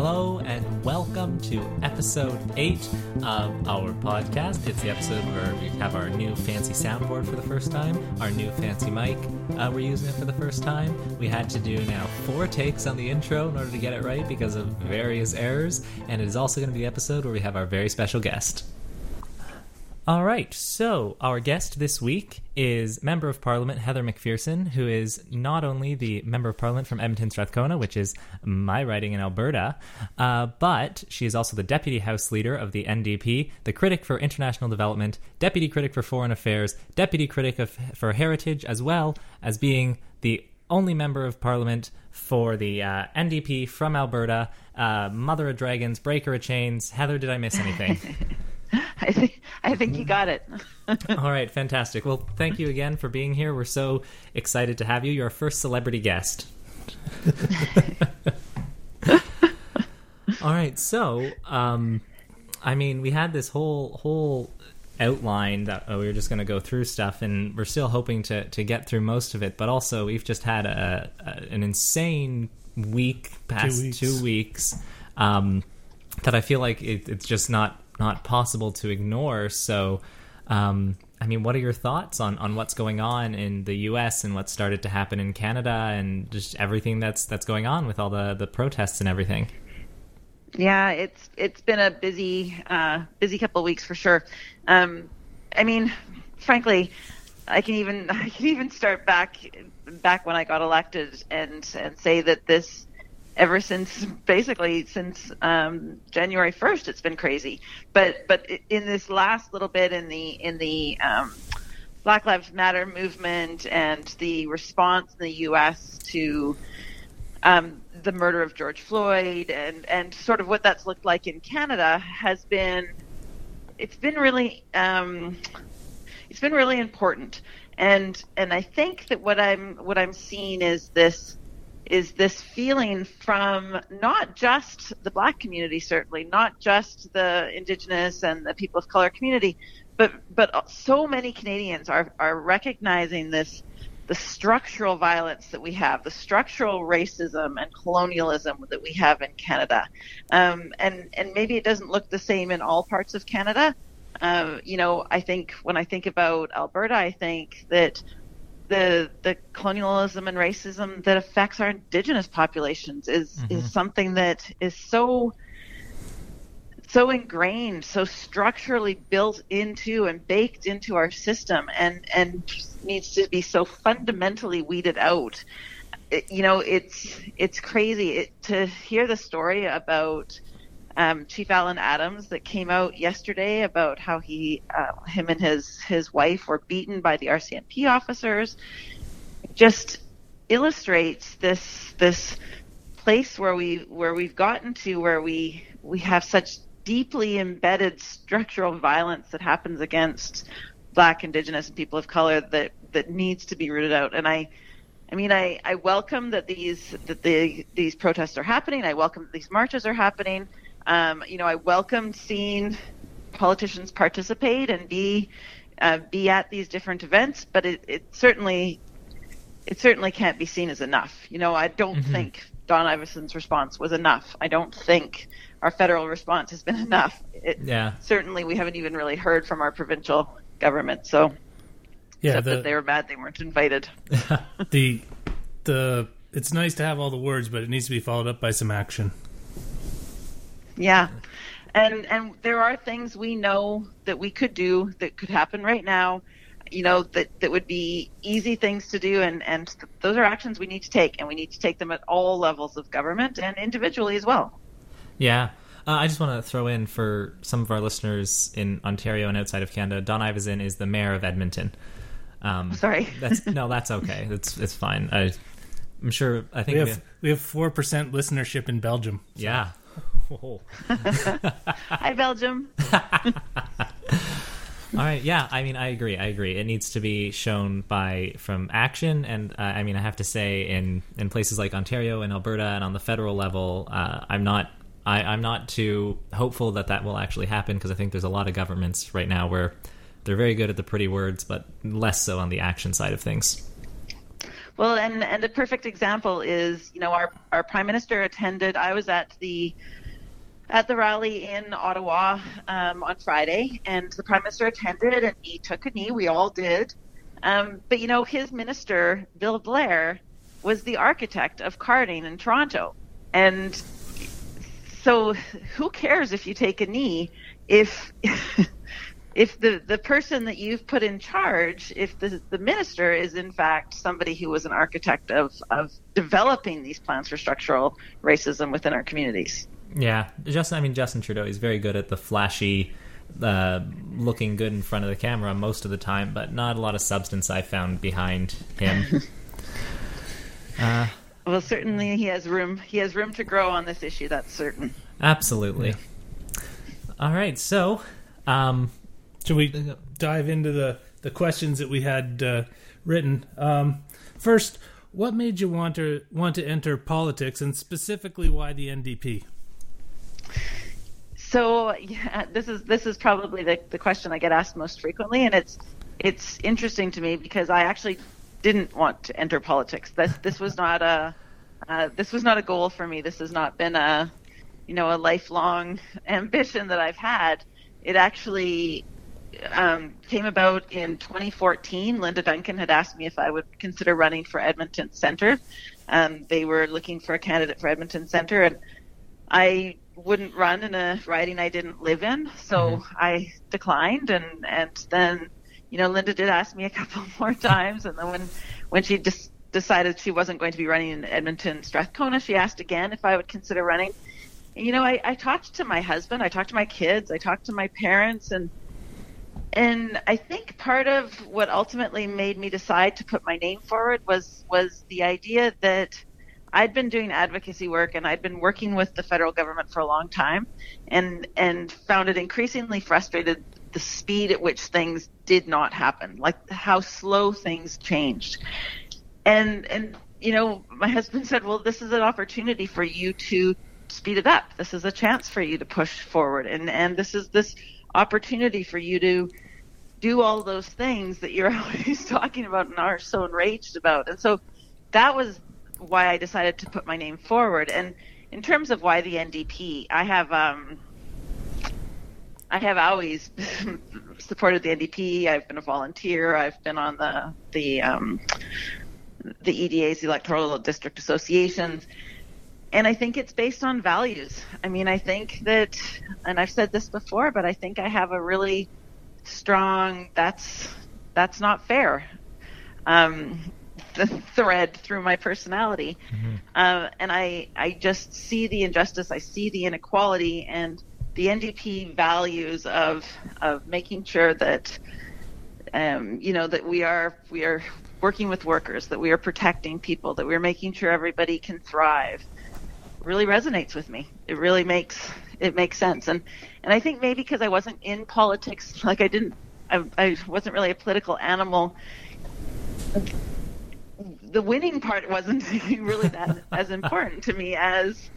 Hello and welcome to episode 8 of our podcast. It's the episode where we have our new fancy soundboard for the first time, our new fancy mic. We're using it for the first time. We had to do now 4 takes on the intro in order to get it right because of various errors, and it is also going to be the episode where we have our very special guest. All right, so our guest this week is Member of Parliament Heather McPherson, who is not only the Member of Parliament from Edmonton-Strathcona, which is my riding in Alberta, but she is also the Deputy House Leader of the NDP, the Critic for International Development, Deputy Critic for Foreign Affairs, Deputy Critic for Heritage, as well as being the only Member of Parliament for the NDP from Alberta, Mother of Dragons, Breaker of Chains. Heather, did I miss anything? I think you got it. All right, fantastic. Well, thank you again for being here. We're so excited to have you. You're our first celebrity guest. All right, so, I mean, we had this whole outline that we were just going to go through stuff, and we're still hoping to get through most of it, but also we've just had an insane week, past 2 weeks, that I feel like it's just not possible to ignore. So, I mean, what are your thoughts on what's going on in the U.S. and what started to happen in Canada and just everything that's going on with all the protests and everything? Yeah, it's been a busy couple of weeks for sure. I mean, frankly, I can even start back when I got elected and say that this. Ever since, basically, January 1st, it's been crazy. But in this last little bit, in the Black Lives Matter movement and the response in the U.S. to the murder of George Floyd and sort of what that's looked like in Canada it's been really important. And I think that what I'm seeing is this feeling from not just the Black community, certainly, not just the Indigenous and the people of color community, but so many Canadians are recognizing this, the structural violence that we have, the structural racism and colonialism that we have in Canada. And maybe it doesn't look the same in all parts of Canada. You know, I think when I think about Alberta, I think that the colonialism and racism that affects our Indigenous populations is something that is so ingrained, so structurally built into and baked into our system and needs to be so fundamentally weeded out. You know, it's crazy to hear the story about Chief Alan Adams that came out yesterday about how he, him and his wife were beaten by the RCMP officers, just illustrates this place where we've gotten to where we have such deeply embedded structural violence that happens against Black, Indigenous, and people of color that needs to be rooted out. And I mean I welcome that these protests are happening. I welcome that these marches are happening. You know, I welcomed seeing politicians participate and be at these different events, but it certainly can't be seen as enough. You know, I don't think Don Iverson's response was enough. I don't think our federal response has been enough. Certainly, we haven't even really heard from our provincial government. So, yeah, except that they were mad they weren't invited. the it's nice to have all the words, but it needs to be followed up by some action. Yeah. And there are things we know that we could do that could happen right now, you know, that would be easy things to do. And those are actions we need to take, and we need to take them at all levels of government and individually as well. Yeah. I just want to throw in for some of our listeners in Ontario and outside of Canada, Don Iveson is the mayor of Edmonton. Sorry. That's okay. It's fine. I'm sure. I think we have 4% listenership in Belgium. So. Yeah. Oh. Hi, Belgium. All right. Yeah. I mean, I agree. It needs to be shown from action. And I mean, I have to say in places like Ontario and Alberta and on the federal level, I'm not too hopeful that will actually happen, because I think there's a lot of governments right now where they're very good at the pretty words, but less so on the action side of things. Well, and the perfect example is, you know, our Prime Minister attended. I was at the rally in Ottawa on Friday, and the Prime Minister attended and he took a knee. We all did. But, you know, his minister, Bill Blair, was the architect of carding in Toronto. And so who cares if you take a knee if the person that you've put in charge, if the minister is in fact somebody who was an architect of developing these plans for structural racism within our communities. Yeah, Justin Trudeau is very good at the flashy, looking good in front of the camera most of the time, but not a lot of substance I found behind him. Well, certainly he has room to grow on this issue, that's certain. Absolutely. Yeah. All right, so should we dive into the questions that we had written? First, what made you want to enter politics, and specifically why the NDP? So yeah, this is probably the question I get asked most frequently, and it's interesting to me because I actually didn't want to enter politics. This was not a goal for me. This has not been a lifelong ambition that I've had. It actually came about in 2014. Linda Duncan had asked me if I would consider running for Edmonton Centre. They were looking for a candidate for Edmonton Centre, and I wouldn't run in a riding I didn't live in, so I declined. And then, you know, Linda did ask me a couple more times, and then when she decided she wasn't going to be running in Edmonton-Strathcona, she asked again if I would consider running. And, you know, I talked to my husband, I talked to my kids, I talked to my parents, and I think part of what ultimately made me decide to put my name forward was the idea that I'd been doing advocacy work and I'd been working with the federal government for a long time, and found it increasingly frustrated the speed at which things did not happen, like how slow things changed. And you know, my husband said, well, this is an opportunity for you to speed it up. This is a chance for you to push forward. And this is this opportunity for you to do all those things that you're always talking about and are so enraged about. And so that was why I decided to put my name forward. And in terms of why the NDP, I have always supported the NDP. I've been a volunteer. I've been on the EDA's electoral district associations, and I think it's based on values. I mean, I think that, and I've said this before, but I think I have a really strong that's not fair thread through my personality. Mm-hmm. And I just see the injustice, I see the inequality, and the NDP values of making sure that that we are working with workers, that we are protecting people, that we're making sure everybody can thrive, really resonates with me. It really makes sense. And I think maybe because I wasn't in politics, like I wasn't really a political animal, the winning part wasn't really that as important to me as,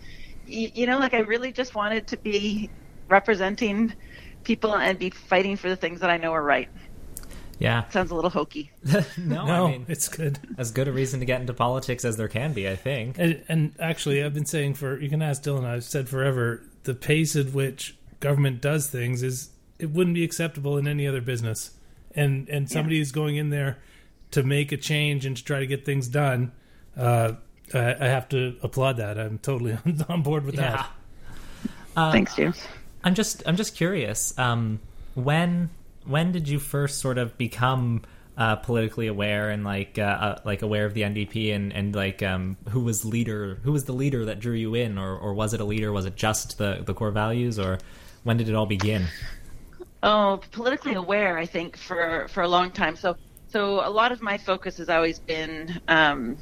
you know, like I really just wanted to be representing people and be fighting for the things that I know are right. Yeah. Sounds a little hokey. No, I mean, it's good. As good a reason to get into politics as there can be, I think. And actually, I've been saying you can ask Dylan, I've said forever, the pace at which government does things it wouldn't be acceptable in any other business. And somebody who's going in there to make a change and to try to get things done, I have to applaud that. I'm totally on board with that. Thanks, James. I'm just curious. When did you first sort of become politically aware and like aware of the NDP and who was the leader that drew you in, or was it a leader? Was it just the core values, or when did it all begin? Oh, politically aware, I think for a long time. So a lot of my focus has always been on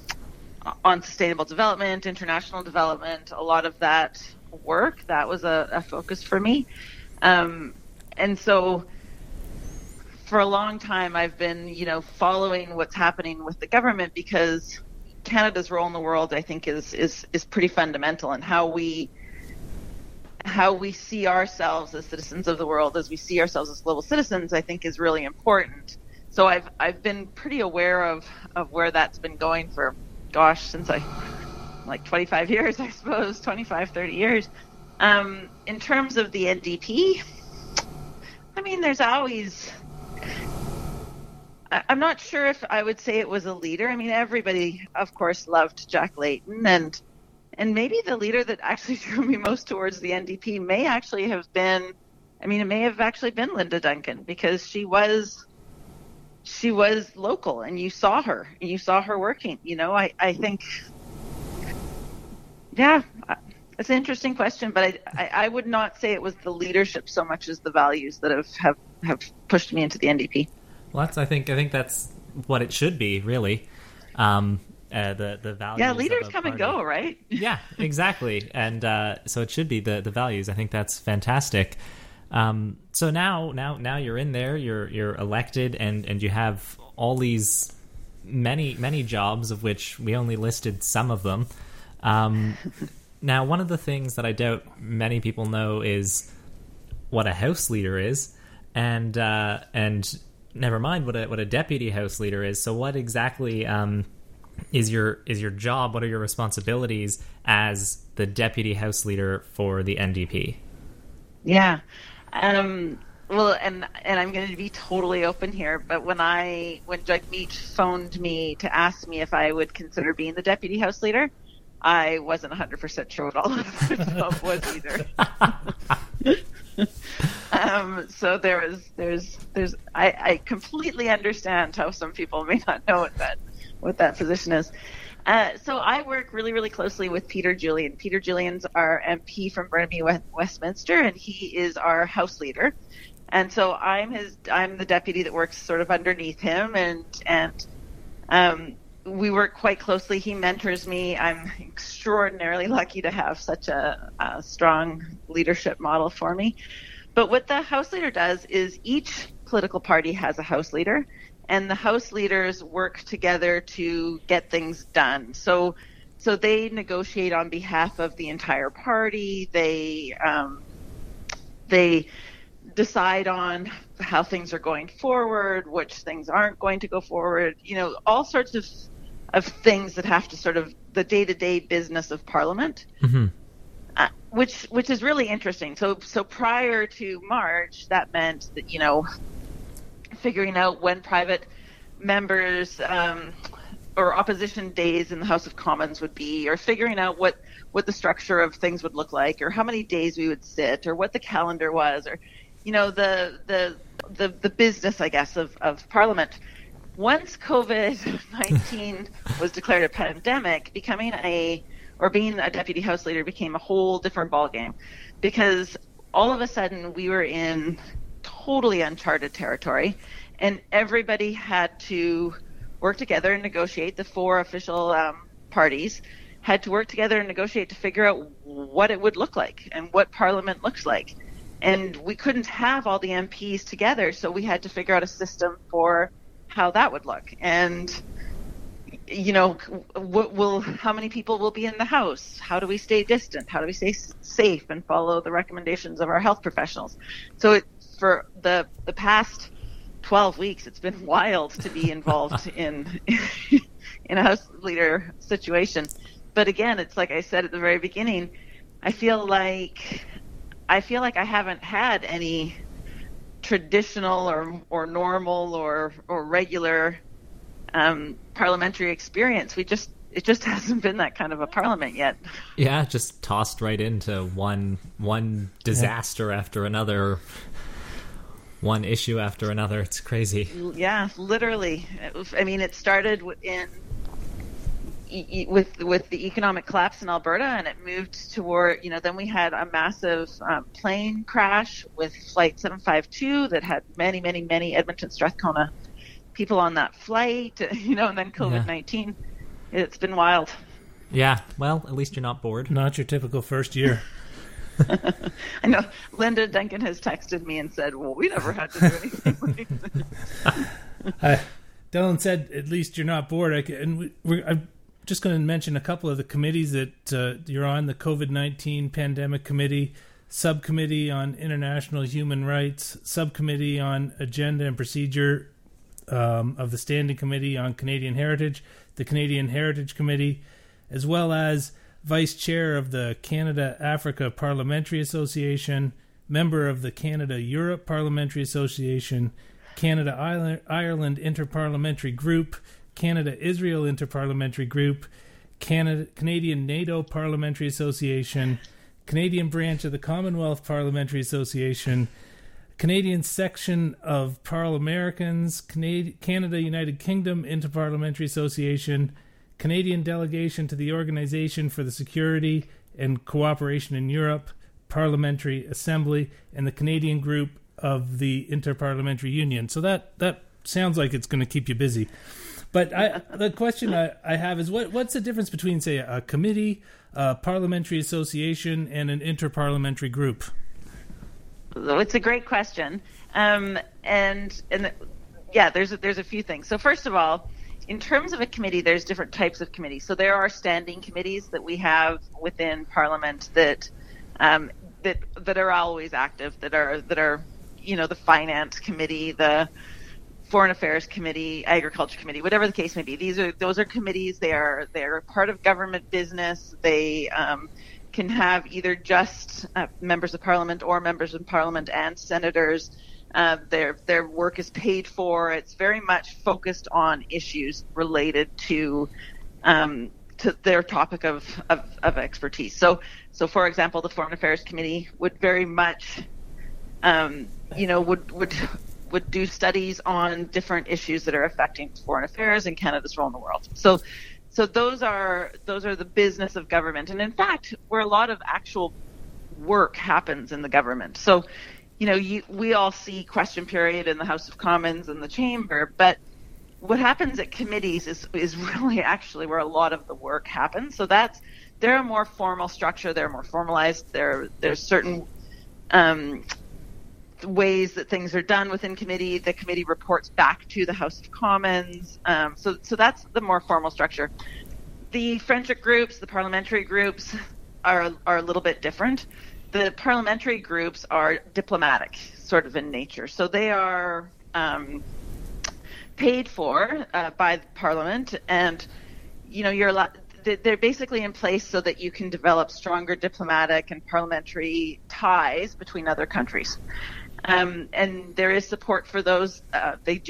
sustainable development, international development, a lot of that work. That was a focus for me. And so for a long time, I've been, you know, following what's happening with the government, because Canada's role in the world, I think, is pretty fundamental, and how we see ourselves as citizens of the world, as we see ourselves as global citizens, I think is really important. So I've been pretty aware of where that's been going for, gosh, since I, like 25 years, I suppose, 25, 30 years. In terms of the NDP, I mean, there's always, I'm not sure if I would say it was a leader. I mean, everybody, of course, loved Jack Layton, and maybe the leader that actually drew me most towards the NDP may actually have been, I mean, it may have actually been Linda Duncan, because she was local, and you saw her working. You know, I think, yeah, it's an interesting question, but I would not say it was the leadership so much as the values that have pushed me into the NDP. Well, that's, I think that's what it should be, really. The values. Yeah, leaders come and go, right? Yeah, exactly. And so it should be the values. I think that's fantastic. So now you're in there, you're elected, and you have all these many jobs, of which we only listed some of them. Now, one of the things that I doubt many people know is what a house leader is, and never mind what a deputy house leader is. So what exactly is your job? What are your responsibilities as the deputy house leader for the NDP? Yeah. Well, and I'm going to be totally open here, but when Jagmeet phoned me to ask me if I would consider being the deputy house leader, I wasn't 100% sure what all of the job was either. So there's I completely understand how some people may not know what that position is. So I work really, really closely with Peter Julian. Peter Julian's our MP from Burnaby Westminster, and he is our house leader. And so I'm the deputy that works sort of underneath him, and we work quite closely. He mentors me. I'm extraordinarily lucky to have such a strong leadership model for me. But what the house leader does is each political party has a house leader, and the house leaders work together to get things done. So they negotiate on behalf of the entire party. They decide on how things are going forward, which things aren't going to go forward. You know, all sorts of things that have to sort of the day-to-day business of Parliament. Mm-hmm. Which is really interesting. So prior to March, that meant that, you know, figuring out when private members or opposition days in the House of Commons would be, or figuring out what the structure of things would look like, or how many days we would sit, or what the calendar was, or, you know, the business, I guess, of Parliament. Once COVID-19 was declared a pandemic, being a deputy house leader became a whole different ballgame, because all of a sudden we were in totally uncharted territory, and everybody had to work together and negotiate. The four official parties had to work together and negotiate to figure out what it would look like and what Parliament looks like. And we couldn't have all the MPs together, so we had to figure out a system for how that would look. And, you know, how many people will be in the house? How do we stay distant? How do we stay safe and follow the recommendations of our health professionals? So for the past 12 weeks, it's been wild to be involved in a house leader situation. But again, it's like I said at the very beginning, I feel like I haven't had any traditional or normal or regular parliamentary experience. It just hasn't been that kind of a parliament yet. Yeah, just tossed right into one disaster after another, one issue after another. It's crazy. Yeah, literally. I mean, it started with the economic collapse in Alberta, and it moved toward, you know, then we had a massive plane crash with Flight 752 that had many Edmonton-Strathcona people on that flight, you know, and then COVID-19. Yeah. It's been wild. Yeah. Well, at least you're not bored. Not your typical first year. I know. Linda Duncan has texted me and said, well, we never had to do anything like this. Dylan said, at least you're not bored. I'm just going to mention a couple of the committees that you're on: the COVID-19 Pandemic Committee, Subcommittee on International Human Rights, Subcommittee on Agenda and Procedure, of the Standing Committee on Canadian Heritage, the Canadian Heritage Committee, as well as Vice Chair of the Canada-Africa Parliamentary Association, member of the Canada-Europe Parliamentary Association, Canada-Ireland Interparliamentary Group, Canada-Israel Interparliamentary Group, Canadian NATO Parliamentary Association, Canadian branch of the Commonwealth Parliamentary Association, Canadian section of Parliamericans, Canada-United Kingdom Interparliamentary Association, Canadian delegation to the Organization for the Security and Cooperation in Europe, Parliamentary Assembly, and the Canadian group of the Interparliamentary Union. So that sounds like it's going to keep you busy. But the question I have is, what's the difference between, say, a committee, a parliamentary association, and an interparliamentary group? Well, it's a great question. There's a few things. So first of all, in terms of a committee, there's different types of committees. So there are standing committees that we have within Parliament that are always active, that are, you know, the Finance Committee, the Foreign Affairs Committee, Agriculture Committee, whatever the case may be. Those are committees. They are part of government business. They can have either just members of Parliament or members of Parliament and senators. Their work is paid for. It's very much focused on issues related to their topic of expertise. So for example, the Foreign Affairs Committee would very much would do studies on different issues that are affecting foreign affairs and Canada's role in the world. So those are the business of government, and in fact, where a lot of actual work happens in the government. So, you know, we all see question period in the House of Commons and the Chamber, but what happens at committees is really actually where a lot of the work happens. So they're a more formal structure, they're more formalized, there's certain ways that things are done within committee. The committee reports back to the House of Commons. So that's the more formal structure. The friendship groups, the parliamentary groups are a little bit different. The parliamentary groups are diplomatic sort of in nature. So they are paid for by the Parliament, and, you know, they're basically in place so that you can develop stronger diplomatic and parliamentary ties between other countries. And there is support for those. They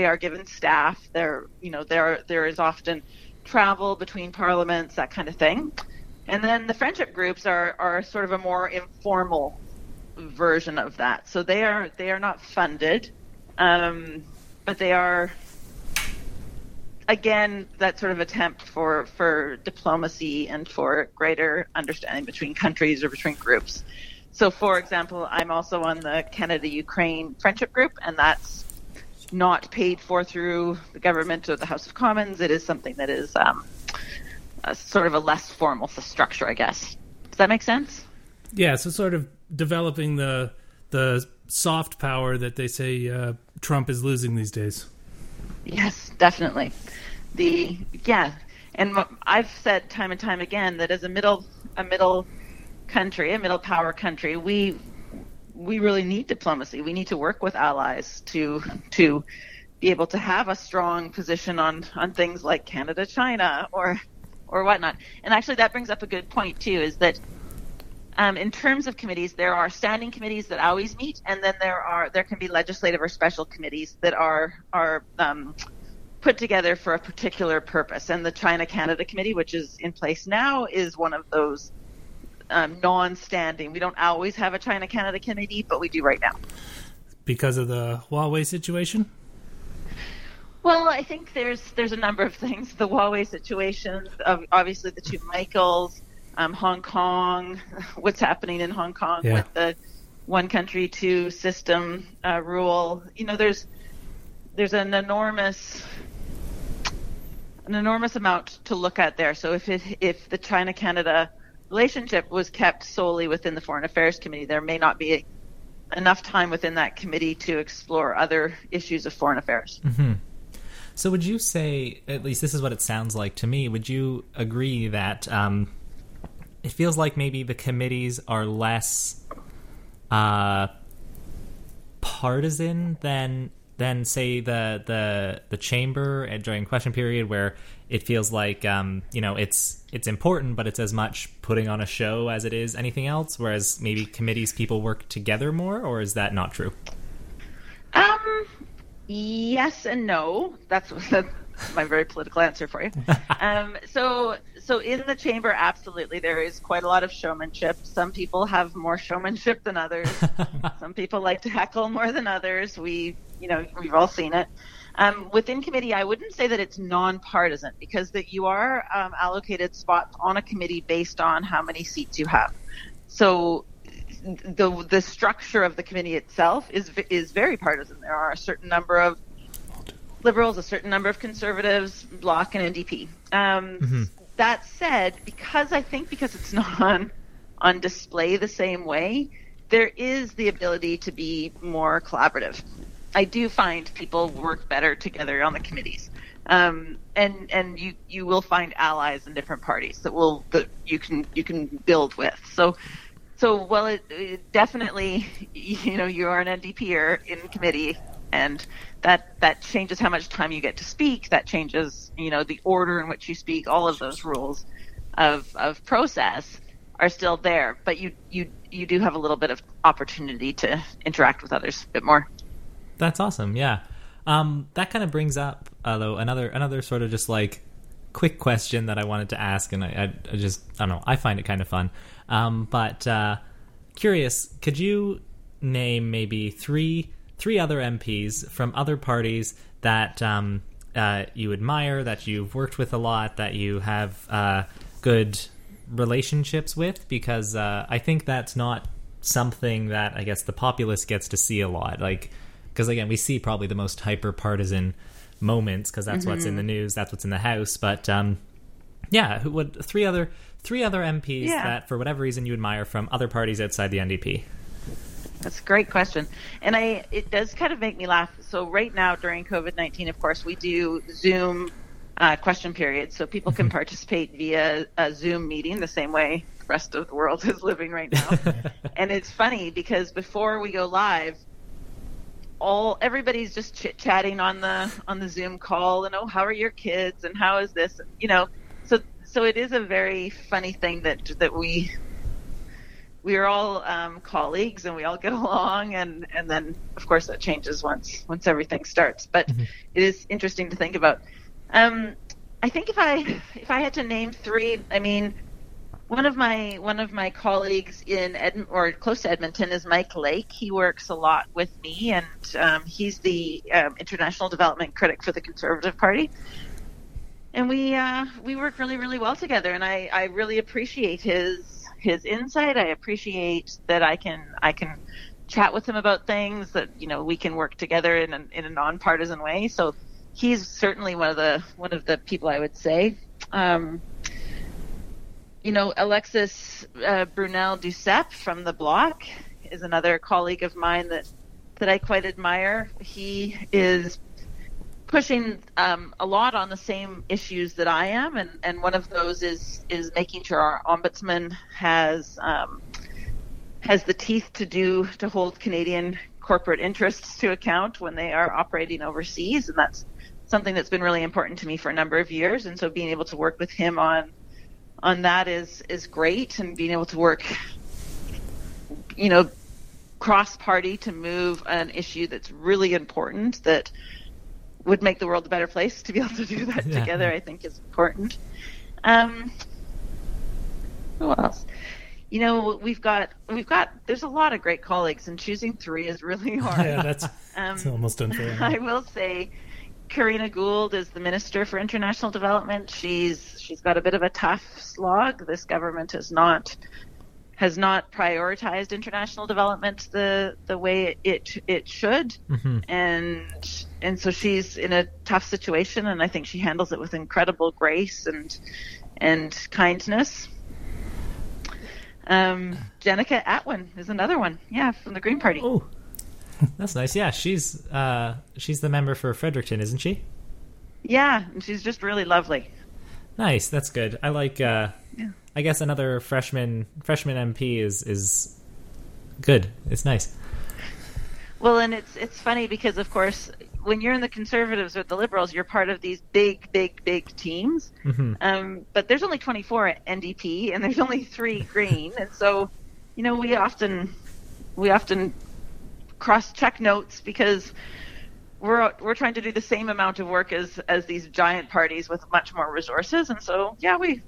are given staff. There is often travel between parliaments, that kind of thing. And then the friendship groups are sort of a more informal version of that. So they are not funded, but they are, again, that sort of attempt for diplomacy and for greater understanding between countries or between groups. So, for example, I'm also on the Canada-Ukraine Friendship Group, and that's not paid for through the government or the House of Commons. It is something that is sort of a less formal structure, I guess. Does that make sense? Yeah, so sort of developing the soft power that they say Trump is losing these days. Yes, definitely. And I've said time and time again that as a middle power country, we really need diplomacy. We need to work with allies to be able to have a strong position on things like Canada, China, or whatnot. And actually, that brings up a good point too, is that in terms of committees, there are standing committees that always meet, and then there can be legislative or special committees that are put together for a particular purpose. And the China-Canada Committee, which is in place now, is one of those non-standing. We don't always have a China-Canada Committee, but we do right now. Because of the Huawei situation? Well, I think there's a number of things. The Huawei situation, obviously the two Michaels, Hong Kong, what's happening in Hong Kong with the one country, two system rule. You know, there's an enormous amount to look at there. So if the China-Canada relationship was kept solely within the Foreign Affairs Committee, there may not be enough time within that committee to explore other issues of foreign affairs. Mm-hmm. So would you say, at least this is what it sounds like to me, would you agree that it feels like maybe the committees are less partisan than than, say, the chamber and during question period, where it feels like, you know, it's important, but it's as much putting on a show as it is anything else, whereas maybe committees, people work together more, or is that not true? Yes and no. That's my very political answer for you. So in the chamber, absolutely, there is quite a lot of showmanship. Some people have more showmanship than others. Some people like to heckle more than others. We've all seen it. Within committee, I wouldn't say that it's nonpartisan, because that you are allocated spots on a committee based on how many seats you have. So the structure of the committee itself is very partisan. There are a certain number of Liberals, a certain number of Conservatives, Bloc, and NDP. Mm-hmm. That said, because it's not on display the same way, there is the ability to be more collaborative. I do find people work better together on the committees, and you will find allies in different parties that you can build with. So while it definitely, you are an NDPer in committee, and that changes how much time you get to speak. That changes, the order in which you speak. All of those rules of process are still there, but you do have a little bit of opportunity to interact with others a bit more. That's awesome. Yeah. That kind of brings up, though, another sort of just like quick question that I wanted to ask, and I just, I don't know, I find it kind of fun. But curious, could you name maybe three other MPs from other parties that you admire, that you've worked with a lot, that you have good relationships with? Because I think that's not something that, I guess, the populace gets to see a lot. Like, because, again, we see probably the most hyper-partisan moments, because that's mm-hmm. what's in the news, that's what's in the House. But, three other MPs that, for whatever reason, you admire from other parties outside the NDP? That's a great question. And it does kind of make me laugh. So right now during COVID-19, of course, we do Zoom question periods, so people can participate via a Zoom meeting the same way the rest of the world is living right now. And it's funny because before we go live, everybody's just chit-chatting on the Zoom call, and, oh, how are your kids, and how is this? So it is a very funny thing that we are all colleagues, and we all get along, and then of course that changes once everything starts. But mm-hmm. it is interesting to think about. I think if I had to name three, I mean, one of my colleagues in close to Edmonton is Mike Lake. He works a lot with me, and he's the international development critic for the Conservative Party. And we work really, really well together, and I really appreciate his insight. I appreciate that I can chat with him about things, that we can work together in a nonpartisan way. So he's certainly one of the people I would say. Alexis Brunel Duceppe from the Bloc is another colleague of mine that I quite admire. He is pushing a lot on the same issues that I am, and one of those is making sure our ombudsman has the teeth to hold Canadian corporate interests to account when they are operating overseas, and that's something that's been really important to me for a number of years. And so being able to work with him on that is great, and being able to work cross-party to move an issue that's really important, that would make the world a better place, to be able to do that together, I think is important. Who else? There's a lot of great colleagues, and choosing three is really hard. Yeah, that's almost unfair. I will say Karina Gould is the Minister for International Development. She's got a bit of a tough slog. This government has not prioritized international development the way it should. Mm-hmm. And so she's in a tough situation, and I think she handles it with incredible grace and kindness. Jenica Atwin is another one, from the Green Party. Oh, that's nice. Yeah, she's the member for Fredericton, isn't she? Yeah, and she's just really lovely. Nice, that's good. I like. I guess another freshman MP is good. It's nice. Well, and it's funny because, of course, when you're in the Conservatives or the Liberals, you're part of these big teams. Mm-hmm. But there's only 24 NDP and there's only 3 Green. And so, you know, we often cross-check notes because we're trying to do the same amount of work as these giant parties with much more resources. And so, yeah, we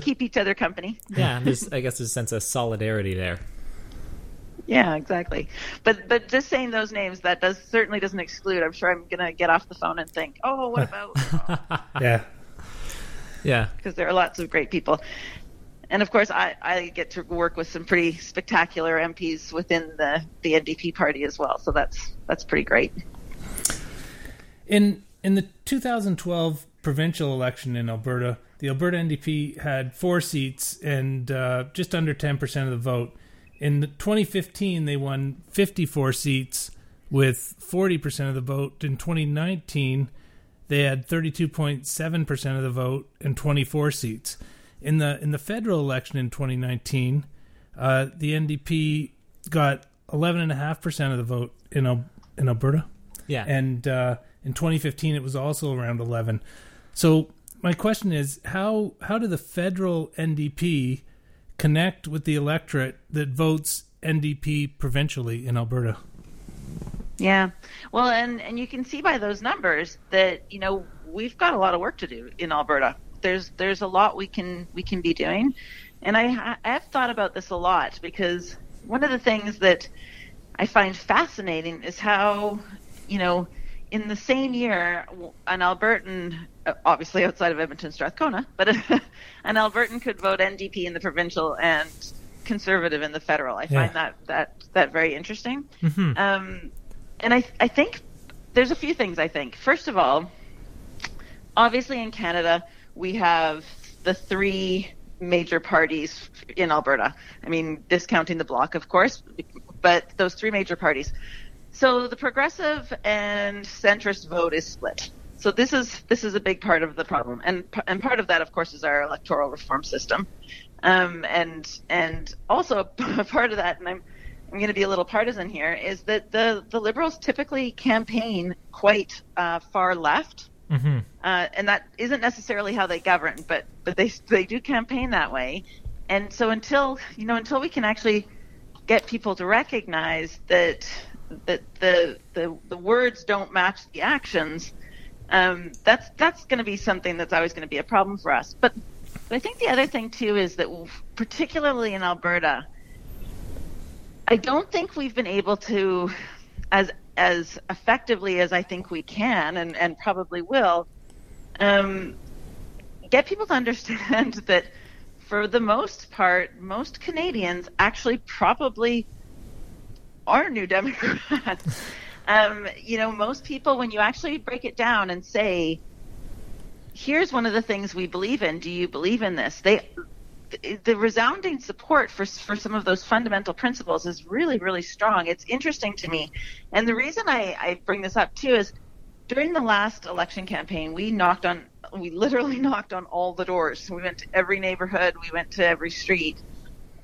keep each other company. Yeah, there's a sense of solidarity there. Yeah, exactly. But just saying those names, that certainly doesn't exclude. I'm sure I'm going to get off the phone and think, oh, what about? Yeah. Yeah. Because there are lots of great people. And of course, I get to work with some pretty spectacular MPs within the NDP party as well. So that's pretty great. In the 2012 provincial election in Alberta, the Alberta NDP had 4 seats and just under 10% of the vote. In 2015, they won 54 seats with 40% of the vote. In 2019, they had 32.7% of the vote and 24 seats. In the federal election in 2019, the NDP got 11.5% of the vote in Alberta. Yeah. And in 2015, it was also around 11. So my question is, how did the federal NDP connect with the electorate that votes NDP provincially in Alberta? Yeah. Well, and you can see by those numbers that, you know, we've got a lot of work to do in Alberta. There's a lot we can be doing. And I have thought about this a lot because one of the things that I find fascinating is how, you know, in the same year, an Albertan, obviously outside of Edmonton-Strathcona, but an Albertan could vote NDP in the provincial and Conservative in the federal. I find that very interesting. Mm-hmm. And I think there's a few things, I think. First of all, obviously in Canada, we have the 3 major parties in Alberta. I mean, discounting the Bloc, of course, but those 3 major parties. So the progressive and centrist vote is split. So this is a big part of the problem, and part of that, of course, is our electoral reform system, and also a part of that. And I'm going to be a little partisan here. Is that the Liberals typically campaign quite far left, mm-hmm. And that isn't necessarily how they govern, but they do campaign that way. And so until we can actually get people to recognize that the words don't match the actions, that's going to be something that's always going to be a problem for us. But I think the other thing too is that particularly in Alberta, I don't think we've been able to as effectively as I think we can and probably will get people to understand that for the most part, most Canadians actually probably are New Democrats. You know, most people, when you actually break it down and say, here's one of the things we believe in, do you believe in this? The resounding support for some of those fundamental principles is really, really strong. It's interesting to me. And the reason I bring this up too is during the last election campaign, we literally knocked on all the doors. We went to every neighborhood, we went to every street.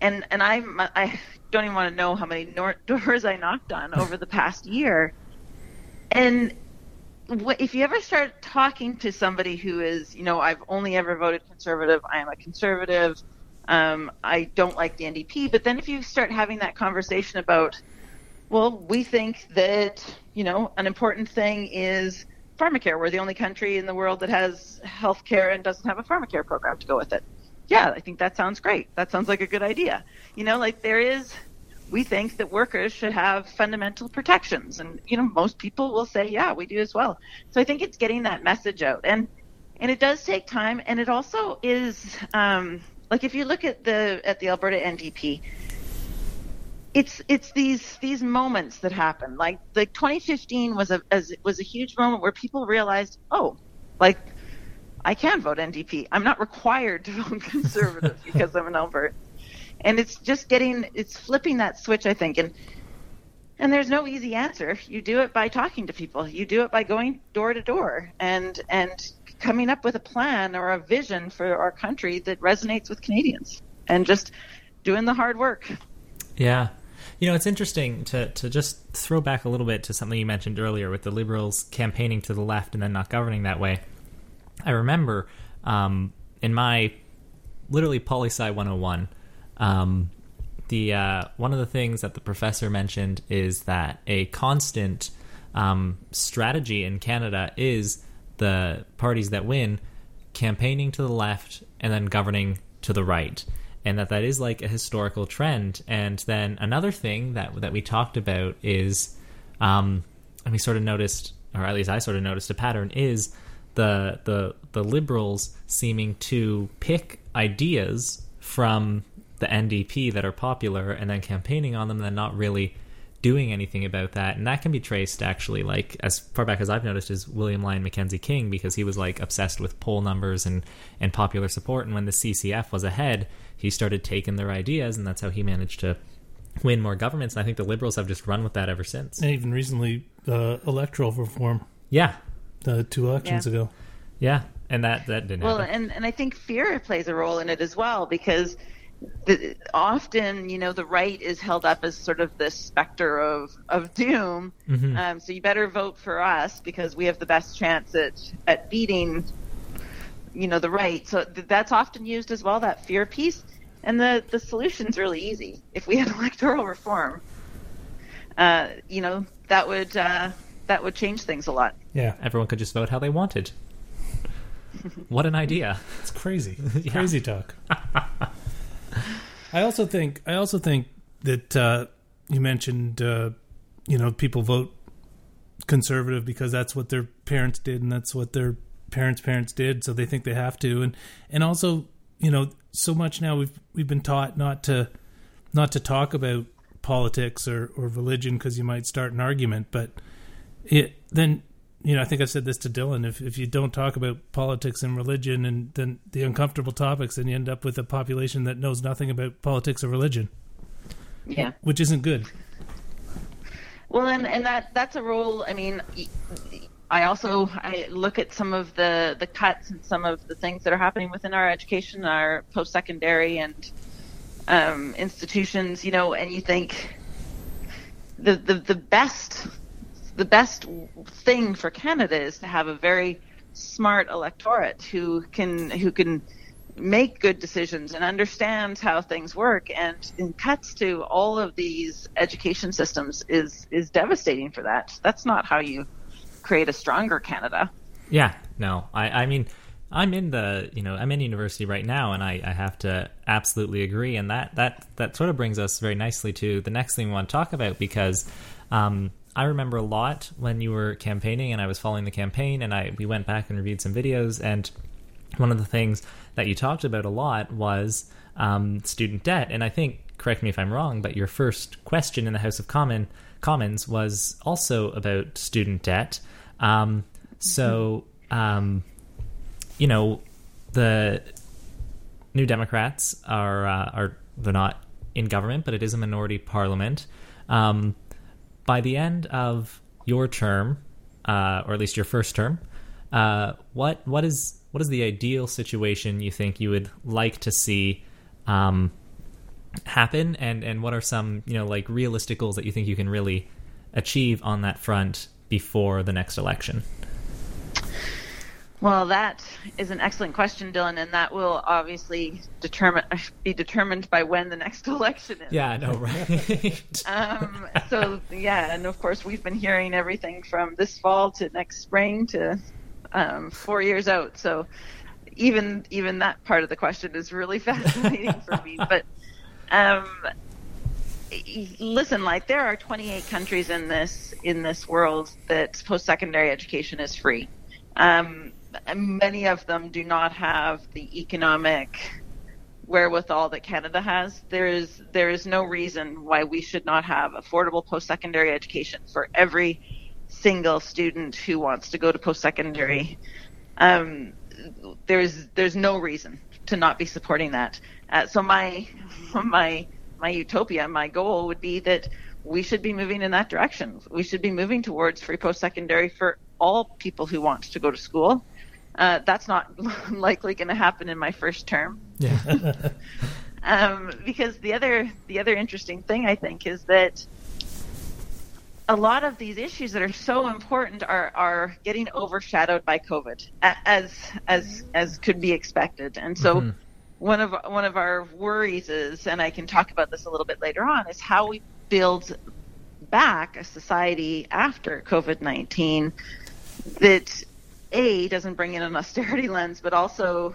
And I don't even want to know how many doors I knocked on over the past year. And if you ever start talking to somebody who is, you know, I've only ever voted Conservative, I am a Conservative, I don't like the NDP. But then if you start having that conversation about, well, we think that, you know, an important thing is PharmaCare. We're the only country in the world that has health care and doesn't have a PharmaCare program to go with it. Yeah, I think that sounds great. That sounds like a good idea. You know, like we think that workers should have fundamental protections. And, you know, most people will say, yeah, we do as well. So I think it's getting that message out. And it does take time. And it also is, like, if you look at the Alberta NDP, it's these moments that happen. Like, 2015 was a huge moment where people realized, oh, like, I can vote NDP. I'm not required to vote Conservative because I'm an Albertan. And it's just flipping that switch, I think. And there's no easy answer. You do it by talking to people. You do it by going door to door and coming up with a plan or a vision for our country that resonates with Canadians and just doing the hard work. Yeah. You know, it's interesting to just throw back a little bit to something you mentioned earlier with the Liberals campaigning to the left and then not governing that way. I remember in my literally Poli-Sci 101, one of the things that the professor mentioned is that a constant strategy in Canada is the parties that win campaigning to the left and then governing to the right, and that is like a historical trend. And then another thing that we talked about is, and we sort of noticed, or at least I sort of noticed a pattern, is the Liberals seeming to pick ideas from the NDP that are popular and then campaigning on them and then not really doing anything about that. And that can be traced actually, like, as far back as I've noticed, is William Lyon Mackenzie King, because he was like obsessed with poll numbers and popular support, and when the CCF was ahead he started taking their ideas, and that's how he managed to win more governments. And I think the Liberals have just run with that ever since. And even recently electoral reform, two elections ago. And that didn't happen. And I think fear plays a role in it as well, because often, you know, the right is held up as sort of this specter of doom. Mm-hmm. So you better vote for us because we have the best chance at beating, you know, the right. So that's often used as well, that fear piece. And the solution's really easy. If we had electoral reform, you know, that would change things a lot. Yeah, everyone could just vote how they wanted. What an idea. It's crazy. Yeah. Crazy talk. I also think that you mentioned, you know, people vote conservative because that's what their parents did and that's what their parents' parents did, so they think they have to. And also, you know, so much now we've been taught not to talk about politics or religion because you might start an argument. But then, you know, I think I've said this to Dylan, if you don't talk about politics and religion and then the uncomfortable topics, then you end up with a population that knows nothing about politics or religion. Yeah. Which isn't good. Well, and that's a role. I mean, I look at some of the cuts and some of the things that are happening within our education, our post-secondary and institutions, you know, and you think the best thing for Canada is to have a very smart electorate who can make good decisions and understands how things work, and cuts to all of these education systems is devastating for that. That's not how you create a stronger Canada. Yeah, no. I mean, I'm in university right now, and I have to absolutely agree, and that sort of brings us very nicely to the next thing we want to talk about, because I remember a lot when you were campaigning, and I was following the campaign, and we went back and reviewed some videos, and one of the things that you talked about a lot was student debt. And I think, correct me if I'm wrong, but your first question in the House of Commons was also about student debt. You know, the New Democrats are they're not in government, but it is a minority parliament. By the end of your term, or at least your first term, what is the ideal situation you think you would like to see happen, and what are some, you know, like realistic goals that you think you can really achieve on that front before the next election? Well, that is an excellent question, Dylan, and that will obviously be determined by when the next election is. Yeah, I know, right? So, yeah, and of course we've been hearing everything from this fall to next spring to 4 years out. So even that part of the question is really fascinating for me. But listen, like, there are 28 countries in this world that post-secondary education is free. Many of them do not have the economic wherewithal that Canada has. There is no reason why we should not have affordable post-secondary education for every single student who wants to go to post-secondary. There's no reason to not be supporting that. So my utopia, my goal would be that we should be moving in that direction. We should be moving towards free post-secondary for all people who want to go to school. That's not likely going to happen in my first term. Yeah. Because the other interesting thing, I think, is that a lot of these issues that are so important are getting overshadowed by COVID, as could be expected. And so mm-hmm. one of our worries is, and I can talk about this a little bit later on, is how we build back a society after COVID-19 that A, doesn't bring in an austerity lens, but also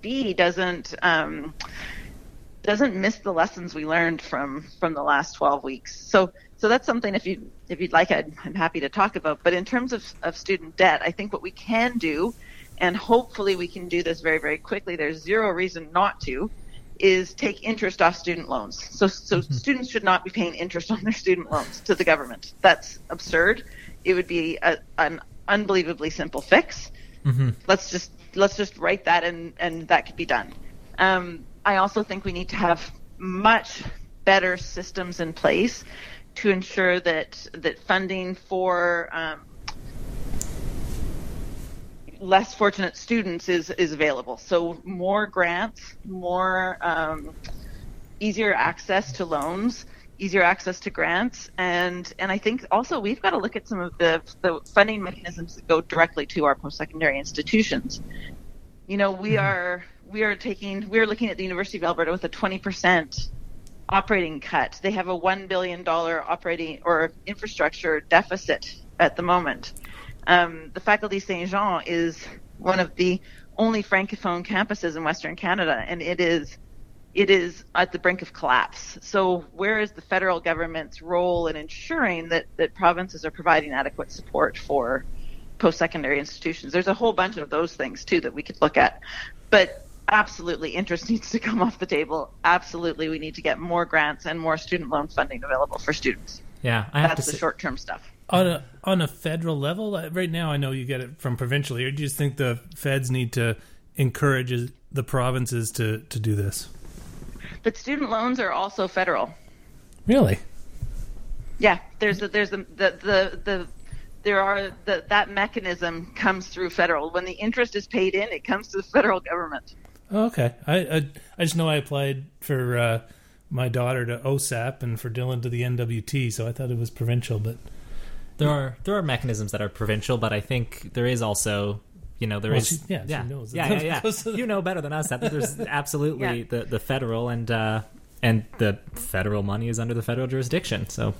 B, doesn't miss the lessons we learned from the last 12 weeks. So that's something, if you'd like, I'm happy to talk about. But in terms of student debt, I think what we can do, and hopefully we can do this very, very quickly, there's zero reason not to, is take interest off student loans. So mm-hmm. students should not be paying interest on their student loans to the government. That's absurd. It would be an unbelievably simple fix. Mm-hmm. Let's just write that, and that could be done. I also think we need to have much better systems in place to ensure that funding for less fortunate students is available. So more grants, more easier access to loans, easier access to grants, and I think also we've got to look at some of the funding mechanisms that go directly to our post-secondary institutions. You know, we're looking at the University of Alberta with a 20% operating cut. They have a $1 billion operating or infrastructure deficit at the moment. The Faculty Saint Jean is one of the only Francophone campuses in Western Canada, and it is at the brink of collapse. So where is the federal government's role in ensuring that provinces are providing adequate support for post-secondary institutions? There's a whole bunch of those things, too, that we could look at. But absolutely, interest needs to come off the table. Absolutely, we need to get more grants and more student loan funding available for students. Yeah, that's the short-term stuff. On a federal level, right now, I know you get it from provincially. Or do you think the feds need to encourage the provinces to do this? But student loans are also federal. Really? Yeah, that mechanism comes through federal. When the interest is paid in, it comes to the federal government. Okay. I just know I applied for my daughter to OSAP and for Dylan to the NWT, so I thought it was provincial. But there are mechanisms that are provincial, but I think there is also, you know, she knows. You know better than us that there's absolutely the federal and the federal money is under the federal jurisdiction. So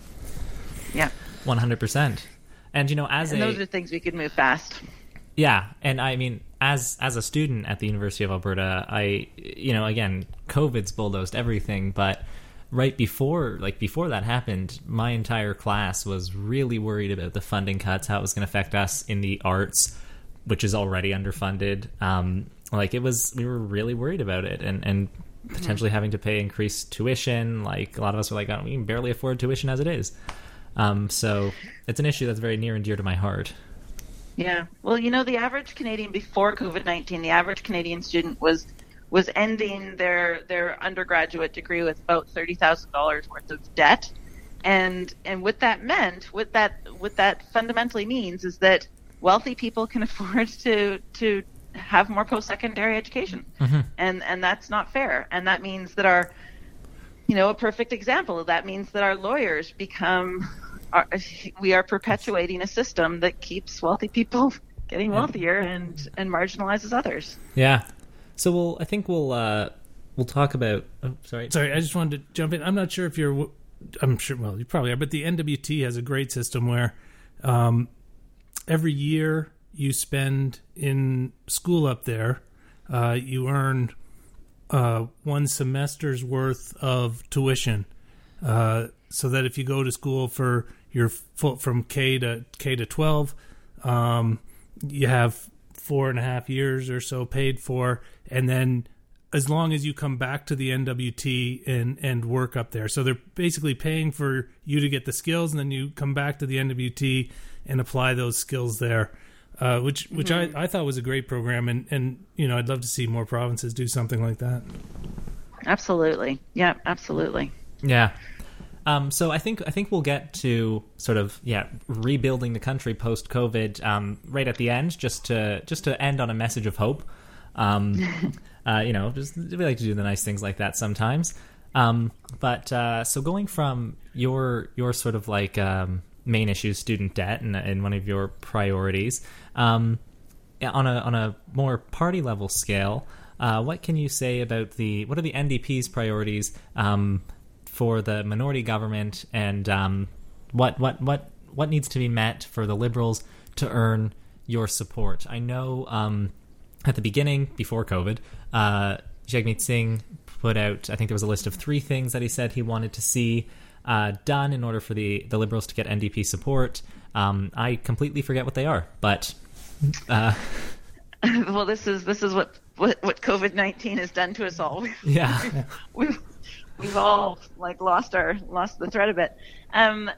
100%. And, you know, those are things we could move fast. Yeah. And I mean, as a student at the University of Alberta, again, COVID's bulldozed everything. But right before that happened, my entire class was really worried about the funding cuts, how it was going to affect us in the arts, which is already underfunded. We were really worried about it and potentially having to pay increased tuition. Like, a lot of us were like, oh, we can barely afford tuition as it is. So it's an issue that's very near and dear to my heart. Yeah. Well, you know, the average Canadian before COVID-19, the average Canadian student was ending their undergraduate degree with about $30,000 worth of debt. And what that meant, what that fundamentally means is that wealthy people can afford to have more post-secondary education. Mm-hmm. And that's not fair. And that means that our, you know, a perfect example of that means that our lawyers we are perpetuating a system that keeps wealthy people getting wealthier and marginalizes others. Yeah. So we'll talk about, sorry, I just wanted to jump in. I'm not sure if you probably are, but the NWT has a great system where every year you spend in school up there, you earn one semester's worth of tuition, so that if you go to school for your from K to 12, you have 4.5 years or so paid for, and then as long as you come back to the NWT and work up there, so they're basically paying for you to get the skills, and then you come back to the NWT and apply those skills there. Which mm-hmm. I thought was a great program, and you know, I'd love to see more provinces do something like that. Absolutely. Yeah, absolutely. Yeah. So I think we'll get to sort of rebuilding the country post COVID right at the end, just to end on a message of hope. You know, just we like to do the nice things like that sometimes. So going from your sort of like main issue, student debt, and one of your priorities, on a more party level scale, what can you say about what are the NDP's priorities for the minority government, and what needs to be met for the Liberals to earn your support? I know at the beginning, before COVID, Jagmeet Singh put out, I think there was a list of 3 things that he said he wanted to see done in order for the Liberals to get NDP support. I completely forget what they are, but... Well, this is what COVID-19 has done to us all. Yeah. We've all like lost the thread a bit.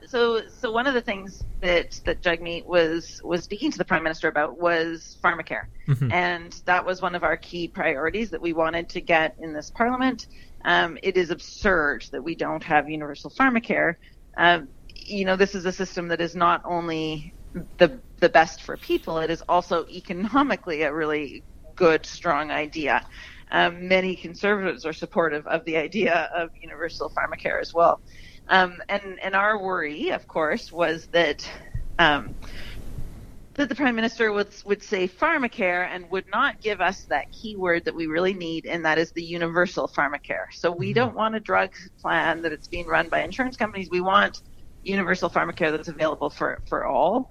So one of the things that Jagmeet was speaking to the Prime Minister about was PharmaCare. Mm-hmm. And that was one of our key priorities that we wanted to get in this Parliament. It is absurd that we don't have universal PharmaCare. You know, this is a system that is not only the best for people, it is also economically a really good, strong idea. Many Conservatives are supportive of the idea of universal pharmacare as well. And our worry, of course, was that the Prime Minister would say pharmacare and would not give us that key word that we really need, and that is the universal pharmacare. So we don't want a drug plan that it's being run by insurance companies. We want universal pharmacare that's available for all.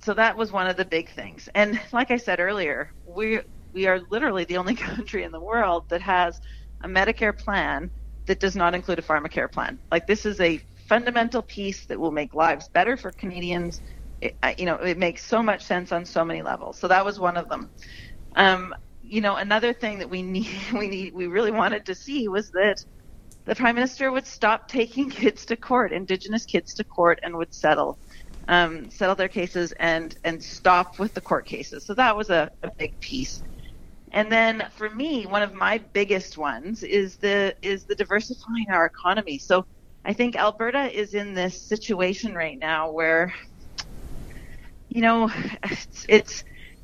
So that was one of the big things. And like I said earlier, we are literally the only country in the world that has a Medicare plan that does not include a pharmacare plan. Like, this is a fundamental piece that will make lives better for Canadians. It makes so much sense on so many levels. So that was one of them. Another thing that we really wanted to see was that the Prime Minister would stop taking kids to court, Indigenous kids to court, and would settle their cases and stop with the court cases. So that was a big piece. And then for me, one of my biggest ones is the diversifying our economy. So I think Alberta is in this situation right now where, you know,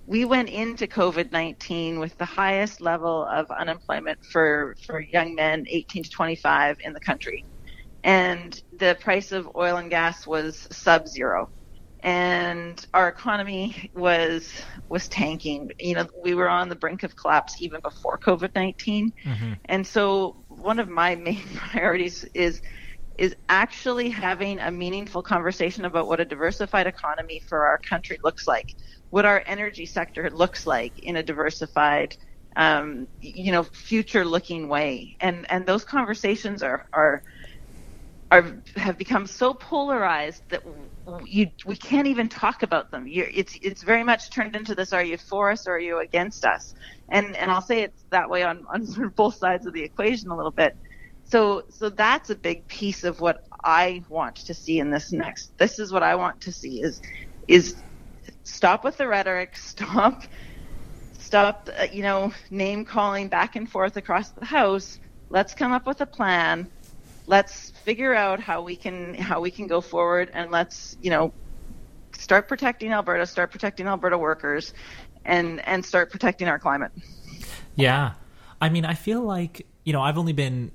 we went into COVID-19 with the highest level of unemployment for young men 18 to 25 in the country. And the price of oil and gas was sub-zero, and our economy was tanking. You know, we were on the brink of collapse even before COVID-19. Mm-hmm. And so one of my main priorities is actually having a meaningful conversation about what a diversified economy for our country looks like, what our energy sector looks like in a diversified, future-looking way. And those conversations have become so polarized that we can't even talk about them. It's very much turned into this: are you for us or are you against us? And I'll say it's that way on sort of both sides of the equation a little bit. So that's a big piece of what I want to see in this next. This is what I want to see is stop with the rhetoric, stop name calling back and forth across the House. Let's come up with a plan. Let's figure out how we can go forward, and let's start protecting Alberta, start protecting Alberta workers, and start protecting our climate. Yeah, I mean, I feel like I've only been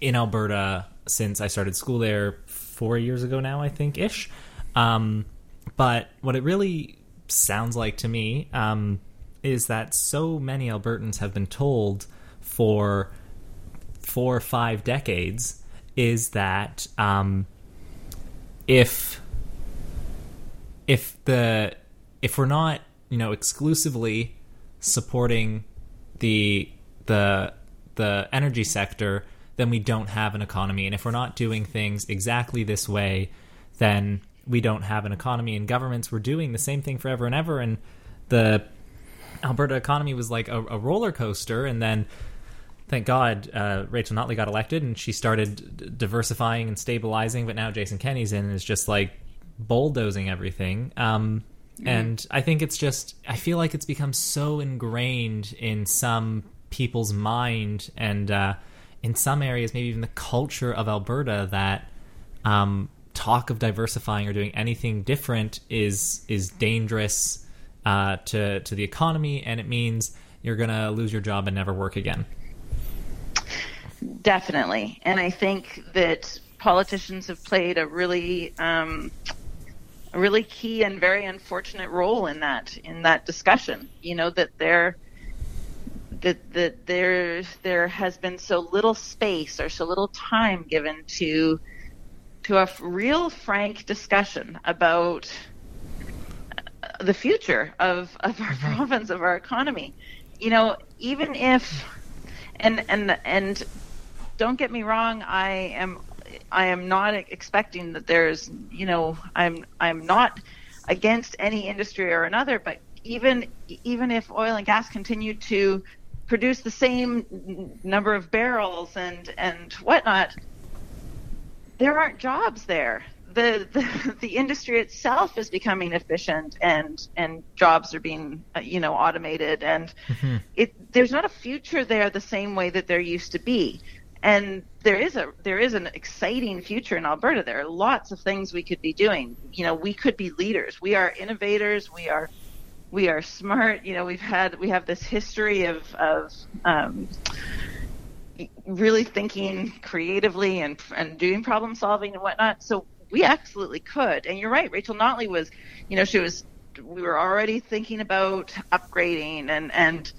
in Alberta since I started school there 4 years ago now, I think ish. But what it really sounds like to me is that so many Albertans have been told for 4 or 5 decades is that if we're not exclusively supporting the energy sector, then we don't have an economy, and if we're not doing things exactly this way, then we don't have an economy. And governments were doing the same thing forever and ever, and the Alberta economy was like a roller coaster. And then thank God Rachel Notley got elected and she started diversifying and stabilizing, but now Jason Kenney's in and is just like bulldozing everything. Mm-hmm. And I think I feel like it's become so ingrained in some people's mind and in some areas, maybe even the culture of Alberta, that talk of diversifying or doing anything different is dangerous to the economy, and it means you're going to lose your job and never work again. Definitely. And I think that politicians have played a really key and very unfortunate role in that discussion, you know, that they're, that there has been so little space or so little time given to a real frank discussion about the future of our province, of our economy. You know, even if, and don't get me wrong, I am not expecting that there's, you know, I'm not against any industry or another, but even if oil and gas continue to produce the same number of barrels and whatnot, there aren't jobs there. The industry itself is becoming efficient, and jobs are being, you know, automated, and mm-hmm. There's not a future there the same way that there used to be. And there is an exciting future in Alberta. There are lots of things we could be doing. You know, we could be leaders. We are innovators. We are smart. You know, we have this history of really thinking creatively and doing problem solving and whatnot. So we absolutely could. And you're right. Rachel Notley was, you know, we were already thinking about upgrading and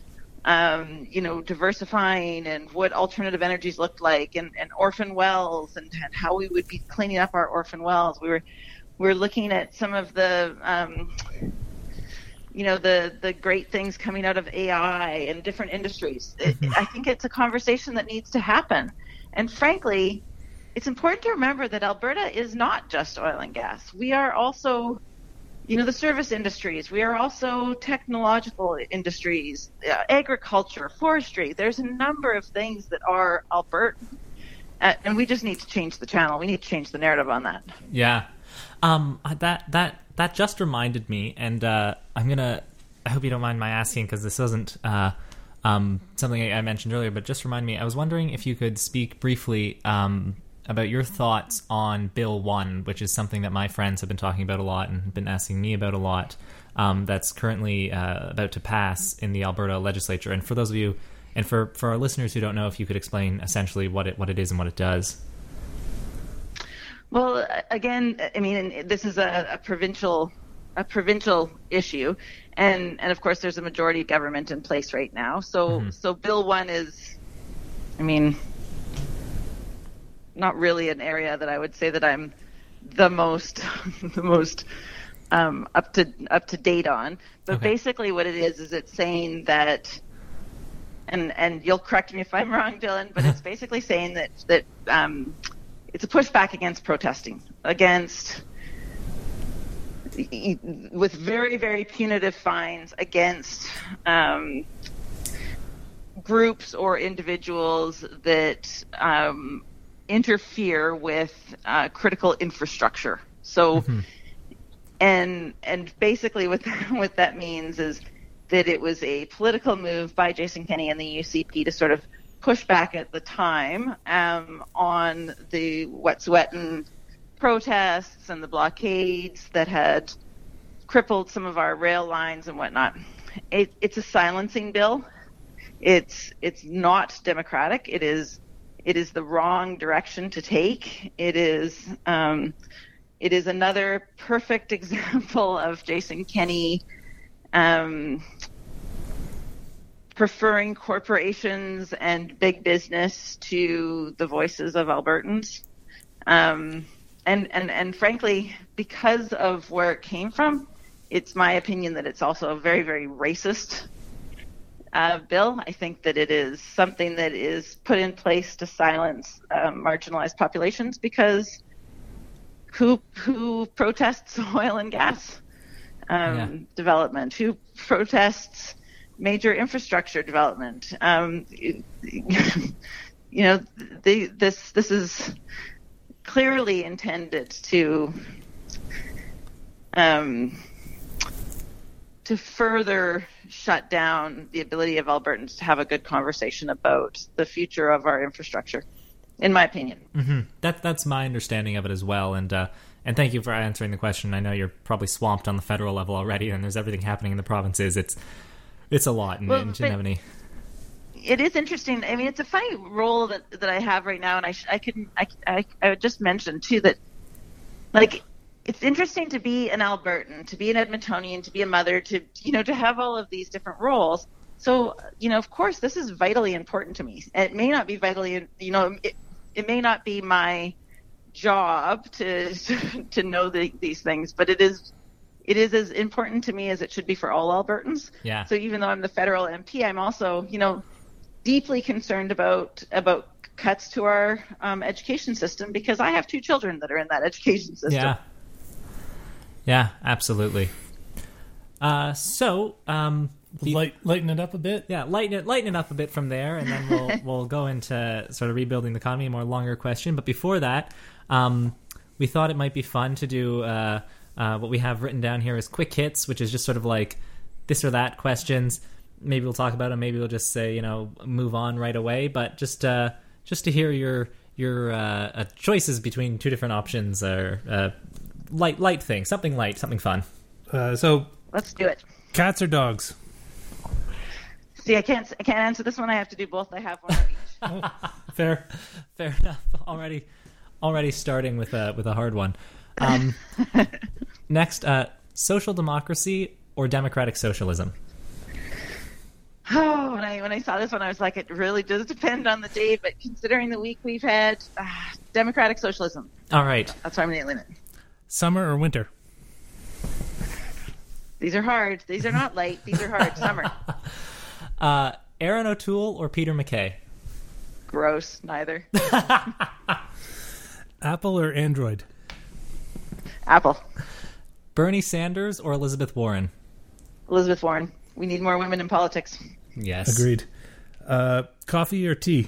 you know, diversifying and what alternative energies looked like and orphan wells and how we would be cleaning up our orphan wells. We were looking at some of the, you know, the great things coming out of AI and different industries. I think it's a conversation that needs to happen. And frankly, it's important to remember that Alberta is not just oil and gas. We are also, you know, the service industries. We are also technological industries, agriculture, forestry. There's a number of things that are Albertan, and we just need to change the channel. We need to change the narrative on that. Yeah. That just reminded me, and I hope you don't mind my asking, because this isn't something I mentioned earlier, but just remind me, I was wondering if you could speak briefly about your thoughts on Bill 1, which is something that my friends have been talking about a lot and have been asking me about a lot, that's currently about to pass in the Alberta legislature. And for those of you, and for our listeners who don't know, if you could explain essentially what it is and what it does. Well, again, I mean, this is a provincial issue, and of course, there's a majority government in place right now. So, mm-hmm. So Bill 1 is, I mean, not really an area that I would say that I'm the most up to date on. But okay. Basically, what it is it's saying that, and you'll correct me if I'm wrong, Dylan, but it's basically saying that it's a pushback against protesting, with very, very punitive fines against groups or individuals that interfere with critical infrastructure. So, mm-hmm. and basically what that means is that it was a political move by Jason Kenney and the UCP to sort of push back at the time on the Wet'suwet'en protests and the blockades that had crippled some of our rail lines and whatnot. It's a silencing bill. It's not democratic. It is the wrong direction to take. It is another perfect example of Jason Kenney preferring corporations and big business to the voices of Albertans. And frankly, because of where it came from, it's my opinion that it's also a very, very racist bill. I think that it is something that is put in place to silence marginalized populations, because who protests oil and gas development? Who protests major infrastructure development? You know, this is clearly intended to further shut down the ability of Albertans to have a good conversation about the future of our infrastructure, in my opinion. Mm-hmm. That's my understanding of it as well. And thank you for answering the question. I know you're probably swamped on the federal level already, and there's everything happening in the provinces. It's It's a lot, and you shouldn't have any. It is interesting. I mean, it's a funny role that I have right now, and I would just mention too that, like, it's interesting to be an Albertan, to be an Edmontonian, to be a mother, to have all of these different roles. So, of course, this is vitally important to me. It may not be vitally, it may not be my job to know these things, but it is as important to me as it should be for all Albertans. Yeah. So even though I'm the federal MP, I'm also, deeply concerned about cuts to our education system, because I have two children that are in that education system. Yeah, absolutely. Lighten it up a bit. Yeah, lighten it up a bit from there, and then we'll go into sort of rebuilding the economy, a more longer question. But before that, we thought it might be fun to do what we have written down here is quick hits, which is just sort of like this or that questions. Maybe we'll talk about them. Maybe we'll just say, move on right away. But just to hear your choices between two different options, or light thing, something light, something fun. So let's do it. Cats or dogs? See, I can't answer this one. I have to do both. I have one of each. Fair enough. Already starting with a hard one. Next, social democracy or democratic socialism? Oh, when I saw this one, I was like, it really does depend on the day. But considering the week we've had, democratic socialism. All right, that's why I'm nailing it. Summer or winter? These are hard. These are not light. These are hard. Summer. Aaron O'Toole or Peter MacKay? Gross, neither. Apple or Android? Apple. Bernie Sanders or Elizabeth Warren? Elizabeth Warren. We need more women in politics. Yes. Agreed. Coffee or tea?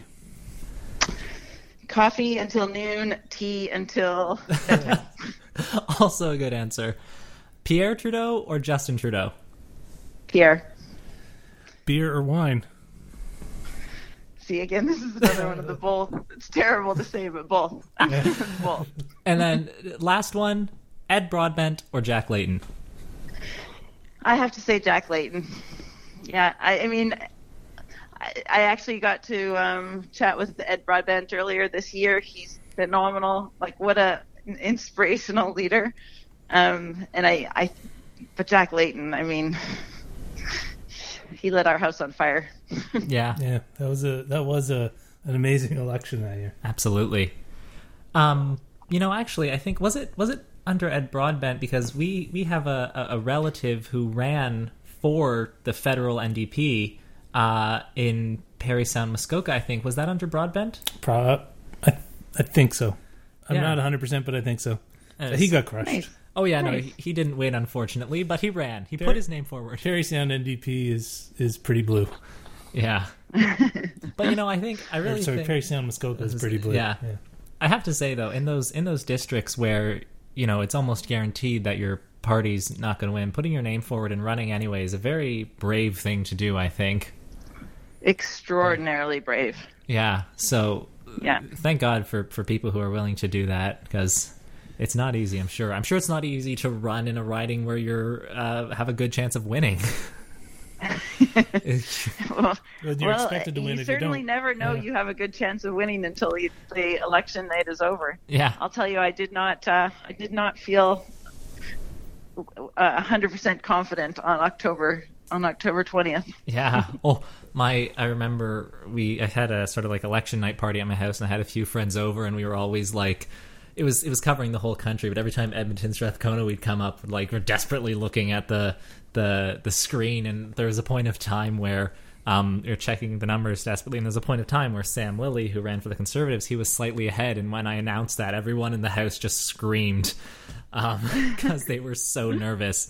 Coffee until noon, tea until... Also a good answer. Pierre Trudeau or Justin Trudeau? Pierre. Beer or wine? See, again, this is another one of the both. It's terrible to say, but both. Yeah. Both. And then last one, Ed Broadbent or Jack Layton? I have to say Jack Layton. Yeah, I actually got to chat with Ed Broadbent earlier this year. He's phenomenal. Like, what an inspirational leader. But Jack Layton, he lit our house on fire. Yeah. That was an amazing election that year. Absolutely. Actually, I think was it under Ed Broadbent, because we have a relative who ran for the federal NDP in Parry Sound, Muskoka. I think, was that under Broadbent? I think so. I'm not 100%, but I think so. He got crushed. Nice. Oh, yeah, no, he didn't win, unfortunately, but he ran. He put his name forward. Parry Sound NDP is pretty blue. Yeah. But, Parry Sound Muskoka is pretty blue. Yeah. I have to say, though, in those districts where, it's almost guaranteed that your party's not going to win, putting your name forward and running anyway is a very brave thing to do, I think. Extraordinarily brave. Yeah. So, thank God for people who are willing to do that, because... It's not easy, I'm sure. I'm sure it's not easy to run in a riding where you're have a good chance of winning. You're expected to win. You certainly never know you have a good chance of winning until the election night is over. Yeah, I'll tell you, I did not feel 100% confident on October 20th. Yeah. Oh, I remember I had a sort of like election night party at my house, and I had a few friends over, and we were always like. It was covering the whole country, but every time Edmonton-Strathcona, we'd come up, like, we're desperately looking at the screen, and there was a point of time where you're checking the numbers desperately, and there's a point of time where Sam Lilly, who ran for the Conservatives, he was slightly ahead, and when I announced that, everyone in the house just screamed because they were so nervous.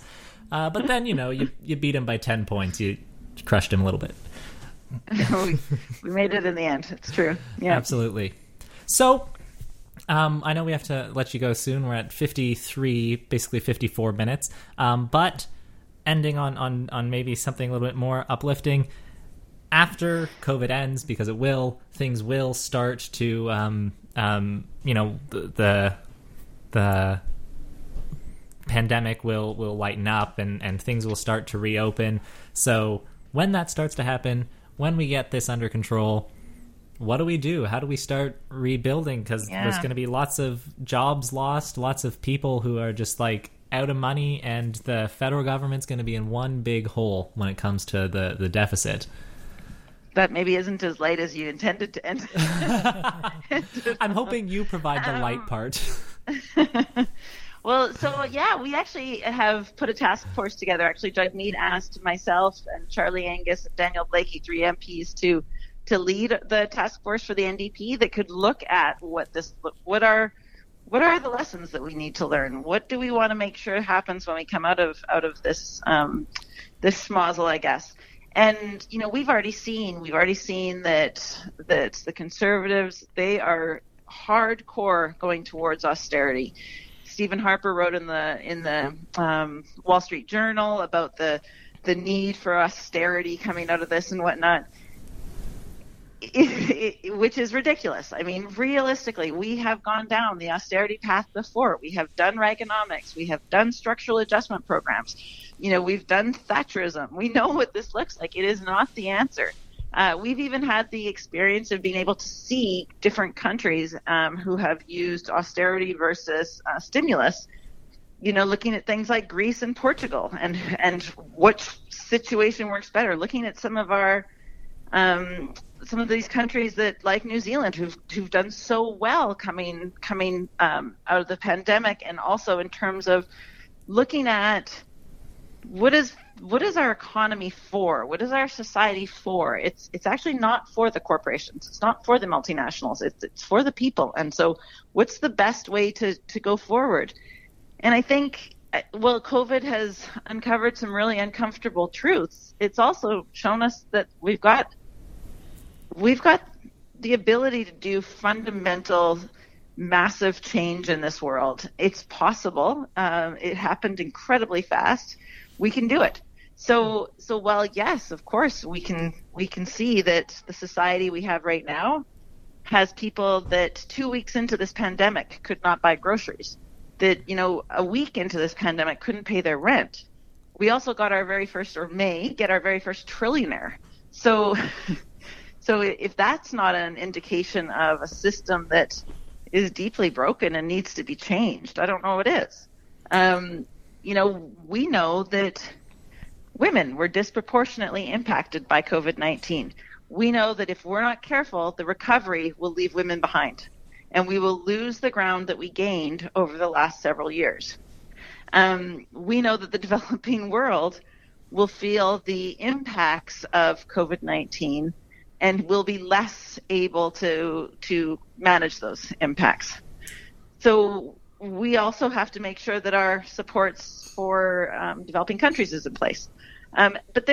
But then, you beat him by 10 points. You crushed him a little bit. We made it in the end. It's true. Yeah, absolutely. So... I know we have to let you go soon. We're at 53, basically 54 minutes. But ending on maybe something a little bit more uplifting. After COVID ends, because it will, things will start to, the pandemic will lighten up and things will start to reopen. So when that starts to happen, when we get this under control, what do we do? How do we start rebuilding? Because there's going to be lots of jobs lost, lots of people who are just like out of money, and the federal government's going to be in one big hole when it comes to the deficit. That maybe isn't as light as you intended to end. I'm hoping you provide the light part. Well, so yeah, we actually have put a task force together. Actually, Jagmeet asked myself and Charlie Angus and Daniel Blakey, three MPs, to lead the task force for the NDP that could look at what are the lessons that we need to learn? What do we want to make sure happens when we come out of this this schmozzle, I guess? And you know, we've already seen that the Conservatives, they are hardcore going towards austerity. Stephen Harper wrote in the Wall Street Journal about the need for austerity coming out of this and whatnot. Which is ridiculous. I mean, realistically, we have gone down the austerity path before. We have done Reaganomics. We have done structural adjustment programs. You know, we've done Thatcherism. We know what this looks like. It is not the answer. We've even had the experience of being able to see different countries who have used austerity versus stimulus. You know, looking at things like Greece and Portugal, and which situation works better. Looking at some of our some of these countries that, like New Zealand, who've done so well coming out of the pandemic, and also in terms of looking at what is our economy for? What is our society for? It's actually not for the corporations. It's not for the multinationals. It's for the people. And so, what's the best way to go forward? And I think, well, COVID has uncovered some really uncomfortable truths. It's also shown us that we've got the ability to do fundamental, massive change in this world. It's possible. It happened incredibly fast. We can do it. So while yes, of course, we can see that the society we have right now has people that 2 weeks into this pandemic could not buy groceries, that, you know, a week into this pandemic couldn't pay their rent. We also got our very first, or may get our very first, trillionaire. So if that's not an indication of a system that is deeply broken and needs to be changed, I don't know what is. You know, we know that women were disproportionately impacted by COVID-19. We know that if we're not careful, the recovery will leave women behind, and we will lose the ground that we gained over the last several years. We know that the developing world will feel the impacts of COVID-19 and will be less able to manage those impacts. So we also have to make sure that our supports for developing countries is in place. But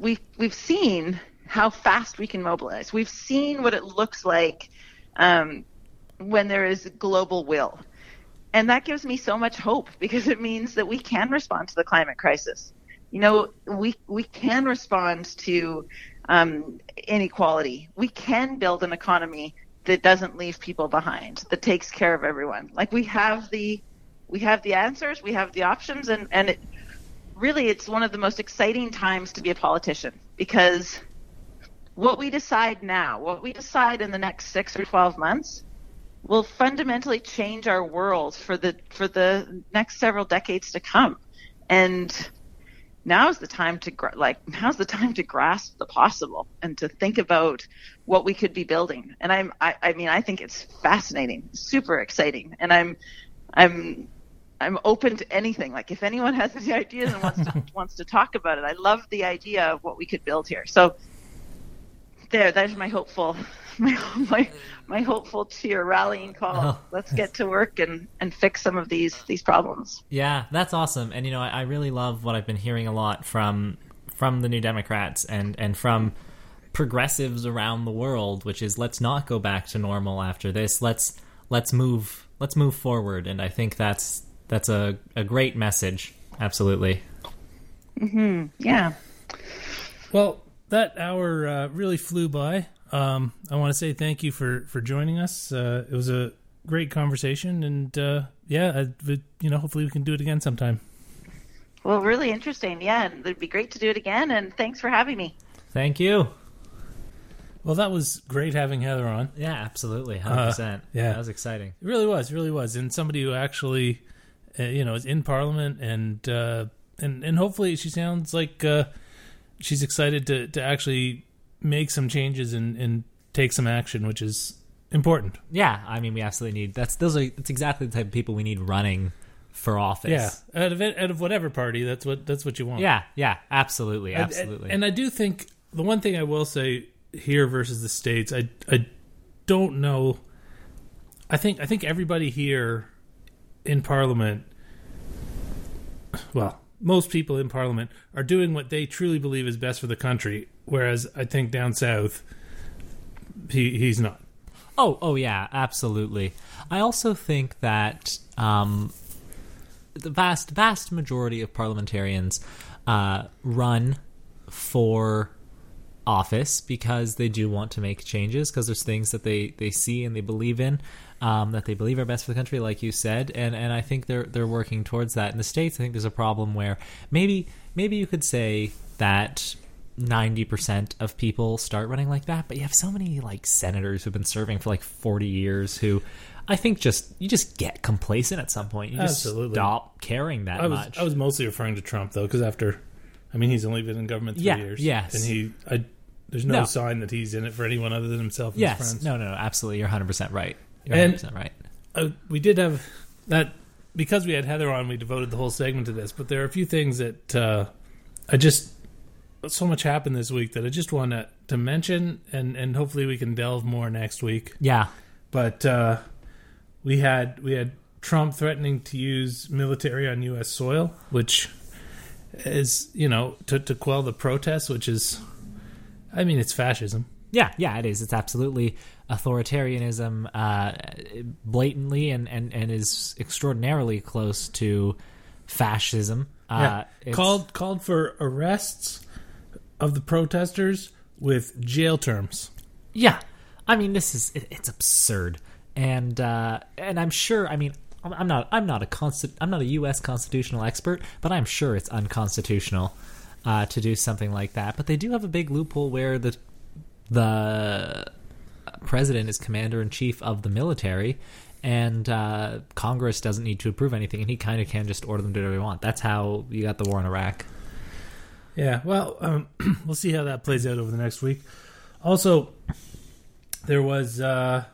we've seen how fast we can mobilize. We've seen what it looks like when there is global will, and that gives me so much hope, because it means that we can respond to the climate crisis. You know, we can respond to inequality. We can build an economy that doesn't leave people behind, that takes care of everyone. Like, we have the answers, we have the options, and it really, it's one of the most exciting times to be a politician, because what we decide now, what we decide in the next 6 or 12 months will fundamentally change our world for the next several decades to come. And now's the time to grasp the possible and to think about what we could be building. And I think it's fascinating, super exciting. And I'm open to anything. Like, if anyone has any ideas and wants to talk about it, I love the idea of what we could build here. So there's my hopeful, my hopeful cheer, rallying call. Oh. Let's get to work and fix some of these problems. Yeah, that's awesome. And you know, I really love what I've been hearing a lot from the New Democrats and from progressives around the world, which is, let's not go back to normal after this. Let's move forward. And I think that's a great message. Absolutely. Mm-hmm. Yeah. Well, that hour really flew by. I want to say thank you for joining us. It was a great conversation, and hopefully we can do it again sometime. Well, really interesting. Yeah, it'd be great to do it again, and thanks for having me. Thank you. Well, that was great having Heather on. Yeah, absolutely, 100%. Yeah, that was exciting. It really was, and somebody who actually, is in Parliament, and hopefully she sounds like she's excited to actually make some changes and take some action, which is important. Yeah, I mean, we absolutely need that's exactly the type of people we need running for office. Yeah, out of whatever party, that's what you want. Yeah, absolutely. And I do think the one thing I will say. Here versus the States, I don't know. I think everybody here in Parliament, well, most people in Parliament are doing what they truly believe is best for the country, whereas I think down south, he's not. Oh yeah, absolutely. I also think that the vast majority of parliamentarians run for office because they do want to make changes, because there's things that they see and they believe in, that they believe are best for the country, like you said, and I think they're working towards that. In the States, I think there's a problem where maybe you could say that 90% of people start running like that, but you have so many like senators who've been serving for like 40 years who I think you just get complacent at some point. You just stop caring that much. I was mostly referring to Trump though, because he's only been in government 3 years. Yes, and there's no sign that he's in it for anyone other than himself and his friends. No, absolutely. You're 100% right. We did have that, because we had Heather on, we devoted the whole segment to this, but there are a few things that so much happened this week that I just want to mention, and hopefully we can delve more next week. Yeah. But we had Trump threatening to use military on U.S. soil, which is, to quell the protests, which is... I mean, it's fascism. Yeah, it is. It's absolutely authoritarianism, blatantly, and is extraordinarily close to fascism. Called for arrests of the protesters with jail terms. Yeah, I mean, this is it's absurd, and I'm sure. I mean, I'm not a U.S. constitutional expert, but I'm sure it's unconstitutional. To do something like that. But they do have a big loophole where the president is commander-in-chief of the military, and Congress doesn't need to approve anything, and he kind of can just order them to do whatever he wants. That's how you got the war in Iraq. Yeah, well, we'll see how that plays out over the next week. Also, there was a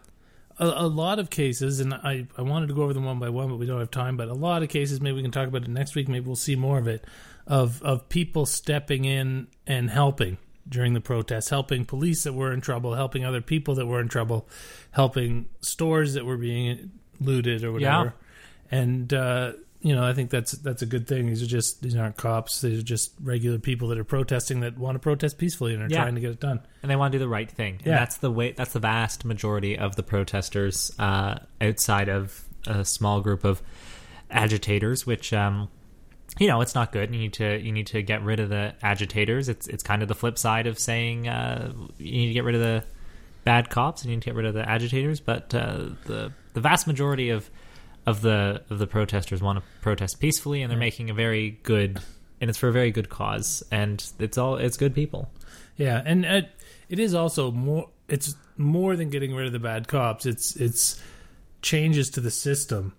lot of cases, and I wanted to go over them one by one, but we don't have time, but a lot of cases, maybe we can talk about it next week, maybe we'll see more of it, of people stepping in and helping during the protests, helping police that were in trouble, helping other people that were in trouble, helping stores that were being looted or whatever. Yeah. And I think that's a good thing. These aren't cops. These are just regular people that are protesting, that want to protest peacefully and are trying to get it done. And they want to do the right thing. And that's the vast majority of the protesters, outside of a small group of agitators, which it's not good. You need to get rid of the agitators. It's kind of the flip side of saying you need to get rid of the bad cops and you need to get rid of the agitators. But the vast majority of the protesters want to protest peacefully, and they're making a very good, and it's for a very good cause, and it's good people. Yeah, and it is also more. It's more than getting rid of the bad cops. It's changes to the system.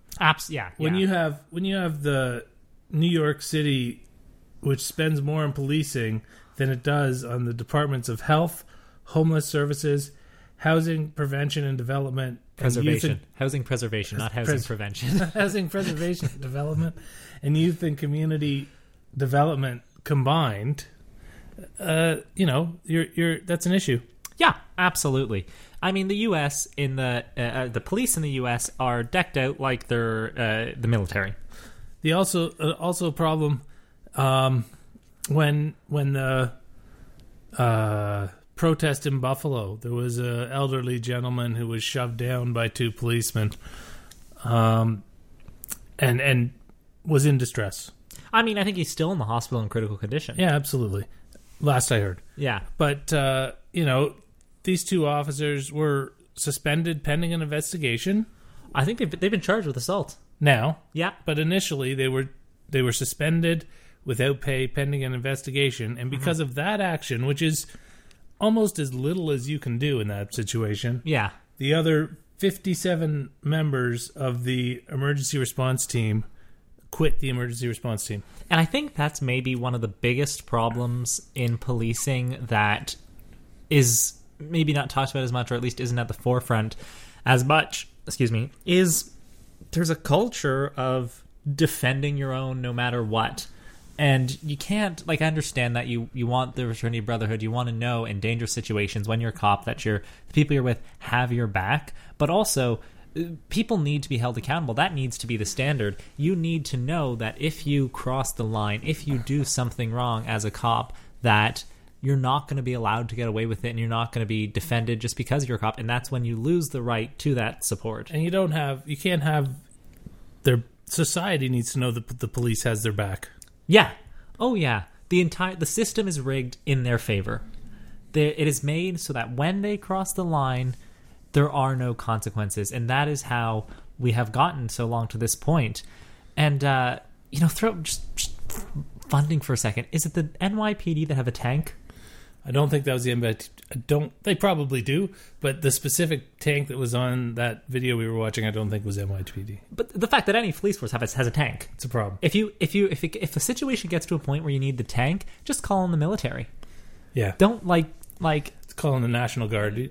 When you have the New York City, which spends more on policing than it does on the departments of health, homeless services, housing prevention and development, preservation, and housing preservation, not housing prevention, housing preservation development, and youth and community development combined, you're that's an issue. Yeah, absolutely. I mean, the U.S. in the police in the U.S. are decked out like they're the military. The also problem when the protest in Buffalo, there was an elderly gentleman who was shoved down by two policemen, and was in distress. I mean, I think he's still in the hospital in critical condition. Yeah, absolutely. Last I heard. Yeah, but these two officers were suspended pending an investigation. I think they've been charged with assault. Now, yeah, but initially they were suspended without pay pending an investigation. And because of that action, which is almost as little as you can do in that situation, the other 57 members of the emergency response team quit the emergency response team. And I think that's maybe one of the biggest problems in policing that is maybe not talked about as much, or at least isn't at the forefront as much, is there's a culture of defending your own no matter what. And you can't, like, I understand that you want the fraternity brotherhood, you want to know in dangerous situations when you're a cop that the people you're with have your back, but also people need to be held accountable. That needs to be the standard. You need to know that if you cross the line, if you do something wrong as a cop, that you're not going to be allowed to get away with it, and you're not going to be defended just because you're a cop. And that's when you lose the right to that support. And you can't have their society needs to know that the police has their back. Yeah. Oh, yeah. The system is rigged in their favor. It is made so that when they cross the line, there are no consequences. And that is how we have gotten so long to this point. And, just funding for a second. Is it the NYPD that have a tank? I don't think that was the NYPD. They probably do, but the specific tank that was on that video we were watching, I don't think was NYPD. But the fact that any police force has a tank, it's a problem. If a situation gets to a point where you need the tank, just call in the military. Yeah. Don't like it's calling the National Guard. They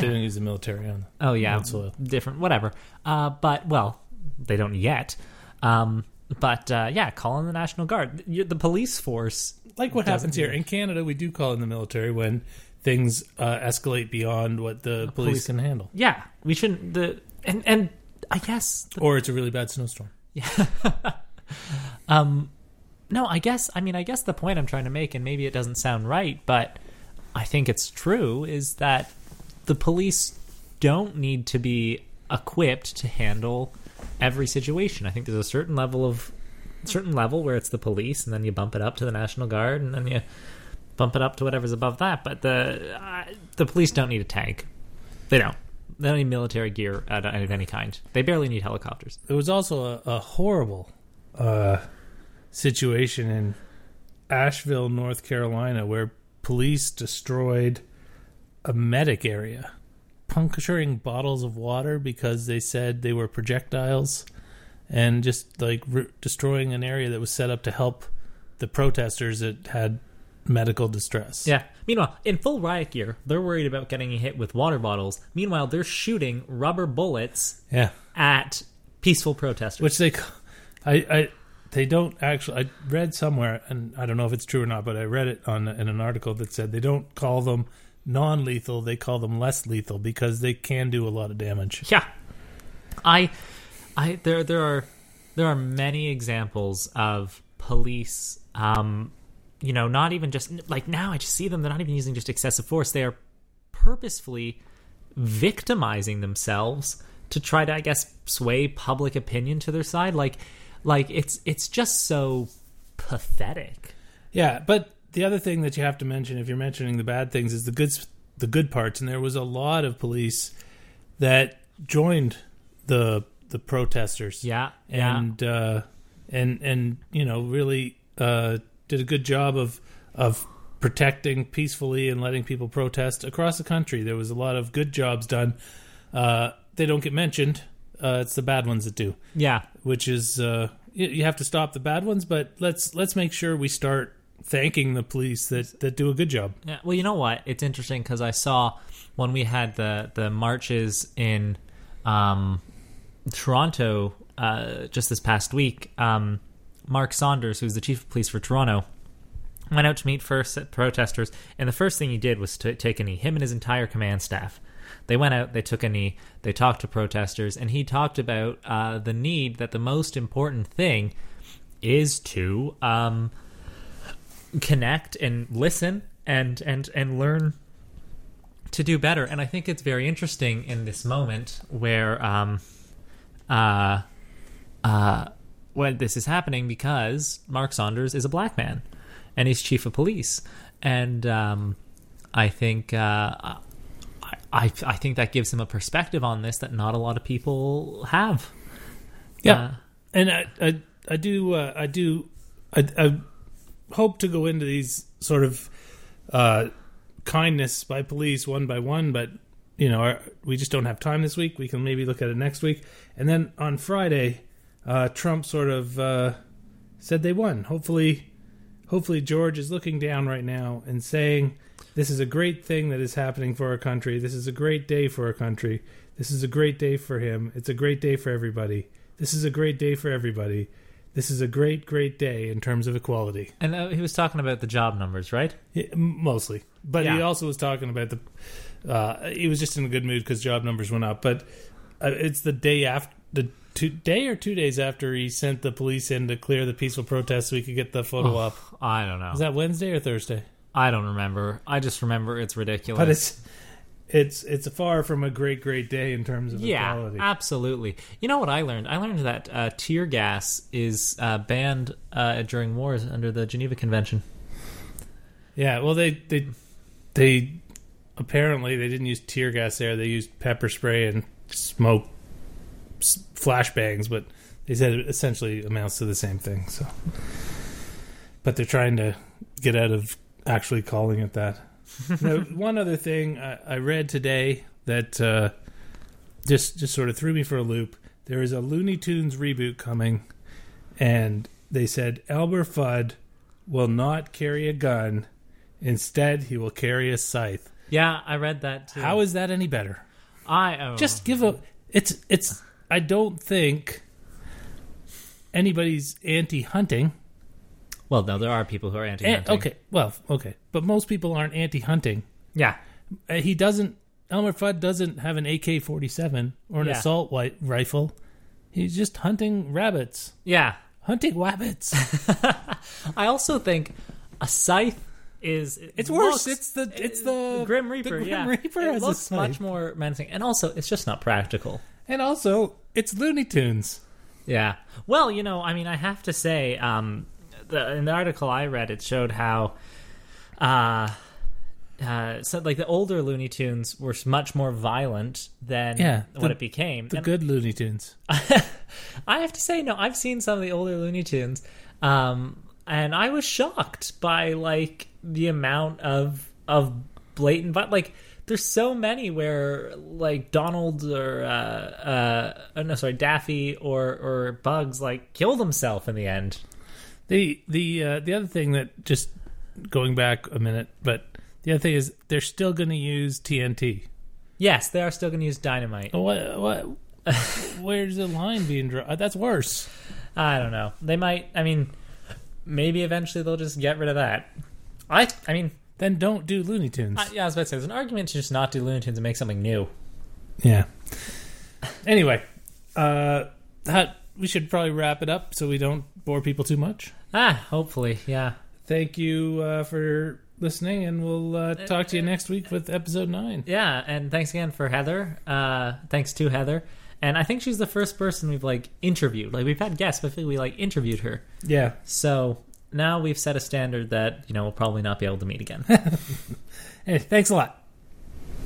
don't use the military on. Oh yeah, on soil. Different, whatever. But well, they don't yet. Call in the National Guard. The police force. Like what happens here in Canada, we do call in the military when things escalate beyond what the police can handle. Yeah, we shouldn't. And I guess. Or it's a really bad snowstorm. Yeah. No, I guess. I mean, I guess the point I'm trying to make, and maybe it doesn't sound right, but I think it's true, is that the police don't need to be equipped to handle every situation. I think there's a certain level where it's the police, and then you bump it up to the National Guard, and then you bump it up to whatever's above that. But the police don't need a tank. They don't need military gear of any kind. They barely need helicopters. There was also a horrible situation in Asheville, North Carolina, where police destroyed a medic area, puncturing bottles of water because they said they were projectiles, and just destroying an area that was set up to help the protesters that had medical distress. Yeah. Meanwhile, in full riot gear, they're worried about getting hit with water bottles. Meanwhile, they're shooting rubber bullets at peaceful protesters. Which they don't actually... I read somewhere, and I don't know if it's true or not, but I read it in an article that said they don't call them non-lethal, they call them less lethal because they can do a lot of damage. Yeah. There are many examples of police... not even just like now I just see them. They're not even using just excessive force. They are purposefully victimizing themselves to try to, I guess, sway public opinion to their side. Like it's just so pathetic. Yeah. But the other thing that you have to mention, if you're mentioning the bad things, is the good parts. And there was a lot of police that joined the protesters. Yeah. And really, did a good job of protecting peacefully and letting people protest across the country. There was a lot of good jobs done. They don't get mentioned. It's the bad ones that do. Yeah, which is you have to stop the bad ones. But let's make sure we start thanking the police that do a good job. Yeah. Well, you know what? It's interesting because I saw when we had the marches in Toronto just this past week. Mark Saunders, who's the chief of police for Toronto, went out to meet first protesters, and the first thing he did was to take a knee. Him and his entire command staff. They went out, they took a knee, they talked to protesters, and he talked about the need that the most important thing is to connect and listen and learn to do better. And I think it's very interesting in this moment where well, this is happening because Mark Saunders is a black man and he's chief of police. And I think I think that gives him a perspective on this that not a lot of people have. Yeah. And I do I do I hope to go into these sort of kindness by police one by one, but you know, we just don't have time this week. We can maybe look at it next week. And then on Friday, Trump sort of said they won. Hopefully George is looking down right now and saying, this is a great thing that is happening for our country. This is a great day for our country. This is a great day for him. It's a great day for everybody. This is a great day for everybody. This is a great, great day in terms of equality. And he was talking about the job numbers, right? Yeah, mostly. But yeah. He also was talking about the... he was just in a good mood because job numbers went up. But it's the day after... day or 2 days after he sent the police in to clear the peaceful protest so we could get the photo up. I don't know. Is that Wednesday or Thursday? I don't remember. I just remember it's ridiculous. But it's far from a great, great day in terms of equality. Yeah, absolutely. You know what I learned? I learned that tear gas is banned during wars under the Geneva Convention. Yeah, well, they apparently they didn't use tear gas there. They used pepper spray and smoke flashbangs, but they said it essentially amounts to the same thing. So, but they're trying to get out of actually calling it that. Now, one other thing I read today that just sort of threw me for a loop. There is a Looney Tunes reboot coming, and they said Elmer Fudd will not carry a gun. Instead, he will carry a scythe. Yeah, I read that too. How is that any better? Just give a... It's I don't think anybody's anti-hunting. Well, no, there are people who are anti-hunting. Okay. But most people aren't anti-hunting. Yeah. Elmer Fudd doesn't have an AK-47 or an assault rifle. He's just hunting rabbits. Yeah. Hunting rabbits. I also think a scythe is... It's worse. It's the Grim Reaper. The Grim Reaper it has looks much more menacing. And also, it's just not practical. And also, it's Looney Tunes. Yeah. Well, you know, I mean, I have to say... in the article I read, it showed how the older Looney Tunes were much more violent than what it became. The good Looney Tunes. I have to say, no, I've seen some of the older Looney Tunes, and I was shocked by, like, the amount of blatant... But, like, there's so many where, like, Donald or... Daffy or Bugs, like, killed himself in the end. The other thing that, just going back a minute, but the other thing is they're still going to use TNT. Yes, they are still going to use dynamite. What? Where's the line being drawn? That's worse. I don't know. They might. I mean, maybe eventually they'll just get rid of that. I mean, then don't do Looney Tunes. I was about to say there's an argument to just not do Looney Tunes and make something new. Yeah. Anyway, we should probably wrap it up so we don't bore people too much. Hopefully, yeah. Thank you for listening, and we'll talk to you next week with episode 9. Yeah, and thanks again for Heather. Thanks to Heather. And I think she's the first person we've, like, interviewed. Like, we've had guests, but I think we, like, interviewed her. Yeah. So now we've set a standard that, you know, we'll probably not be able to meet again. Hey, thanks a lot.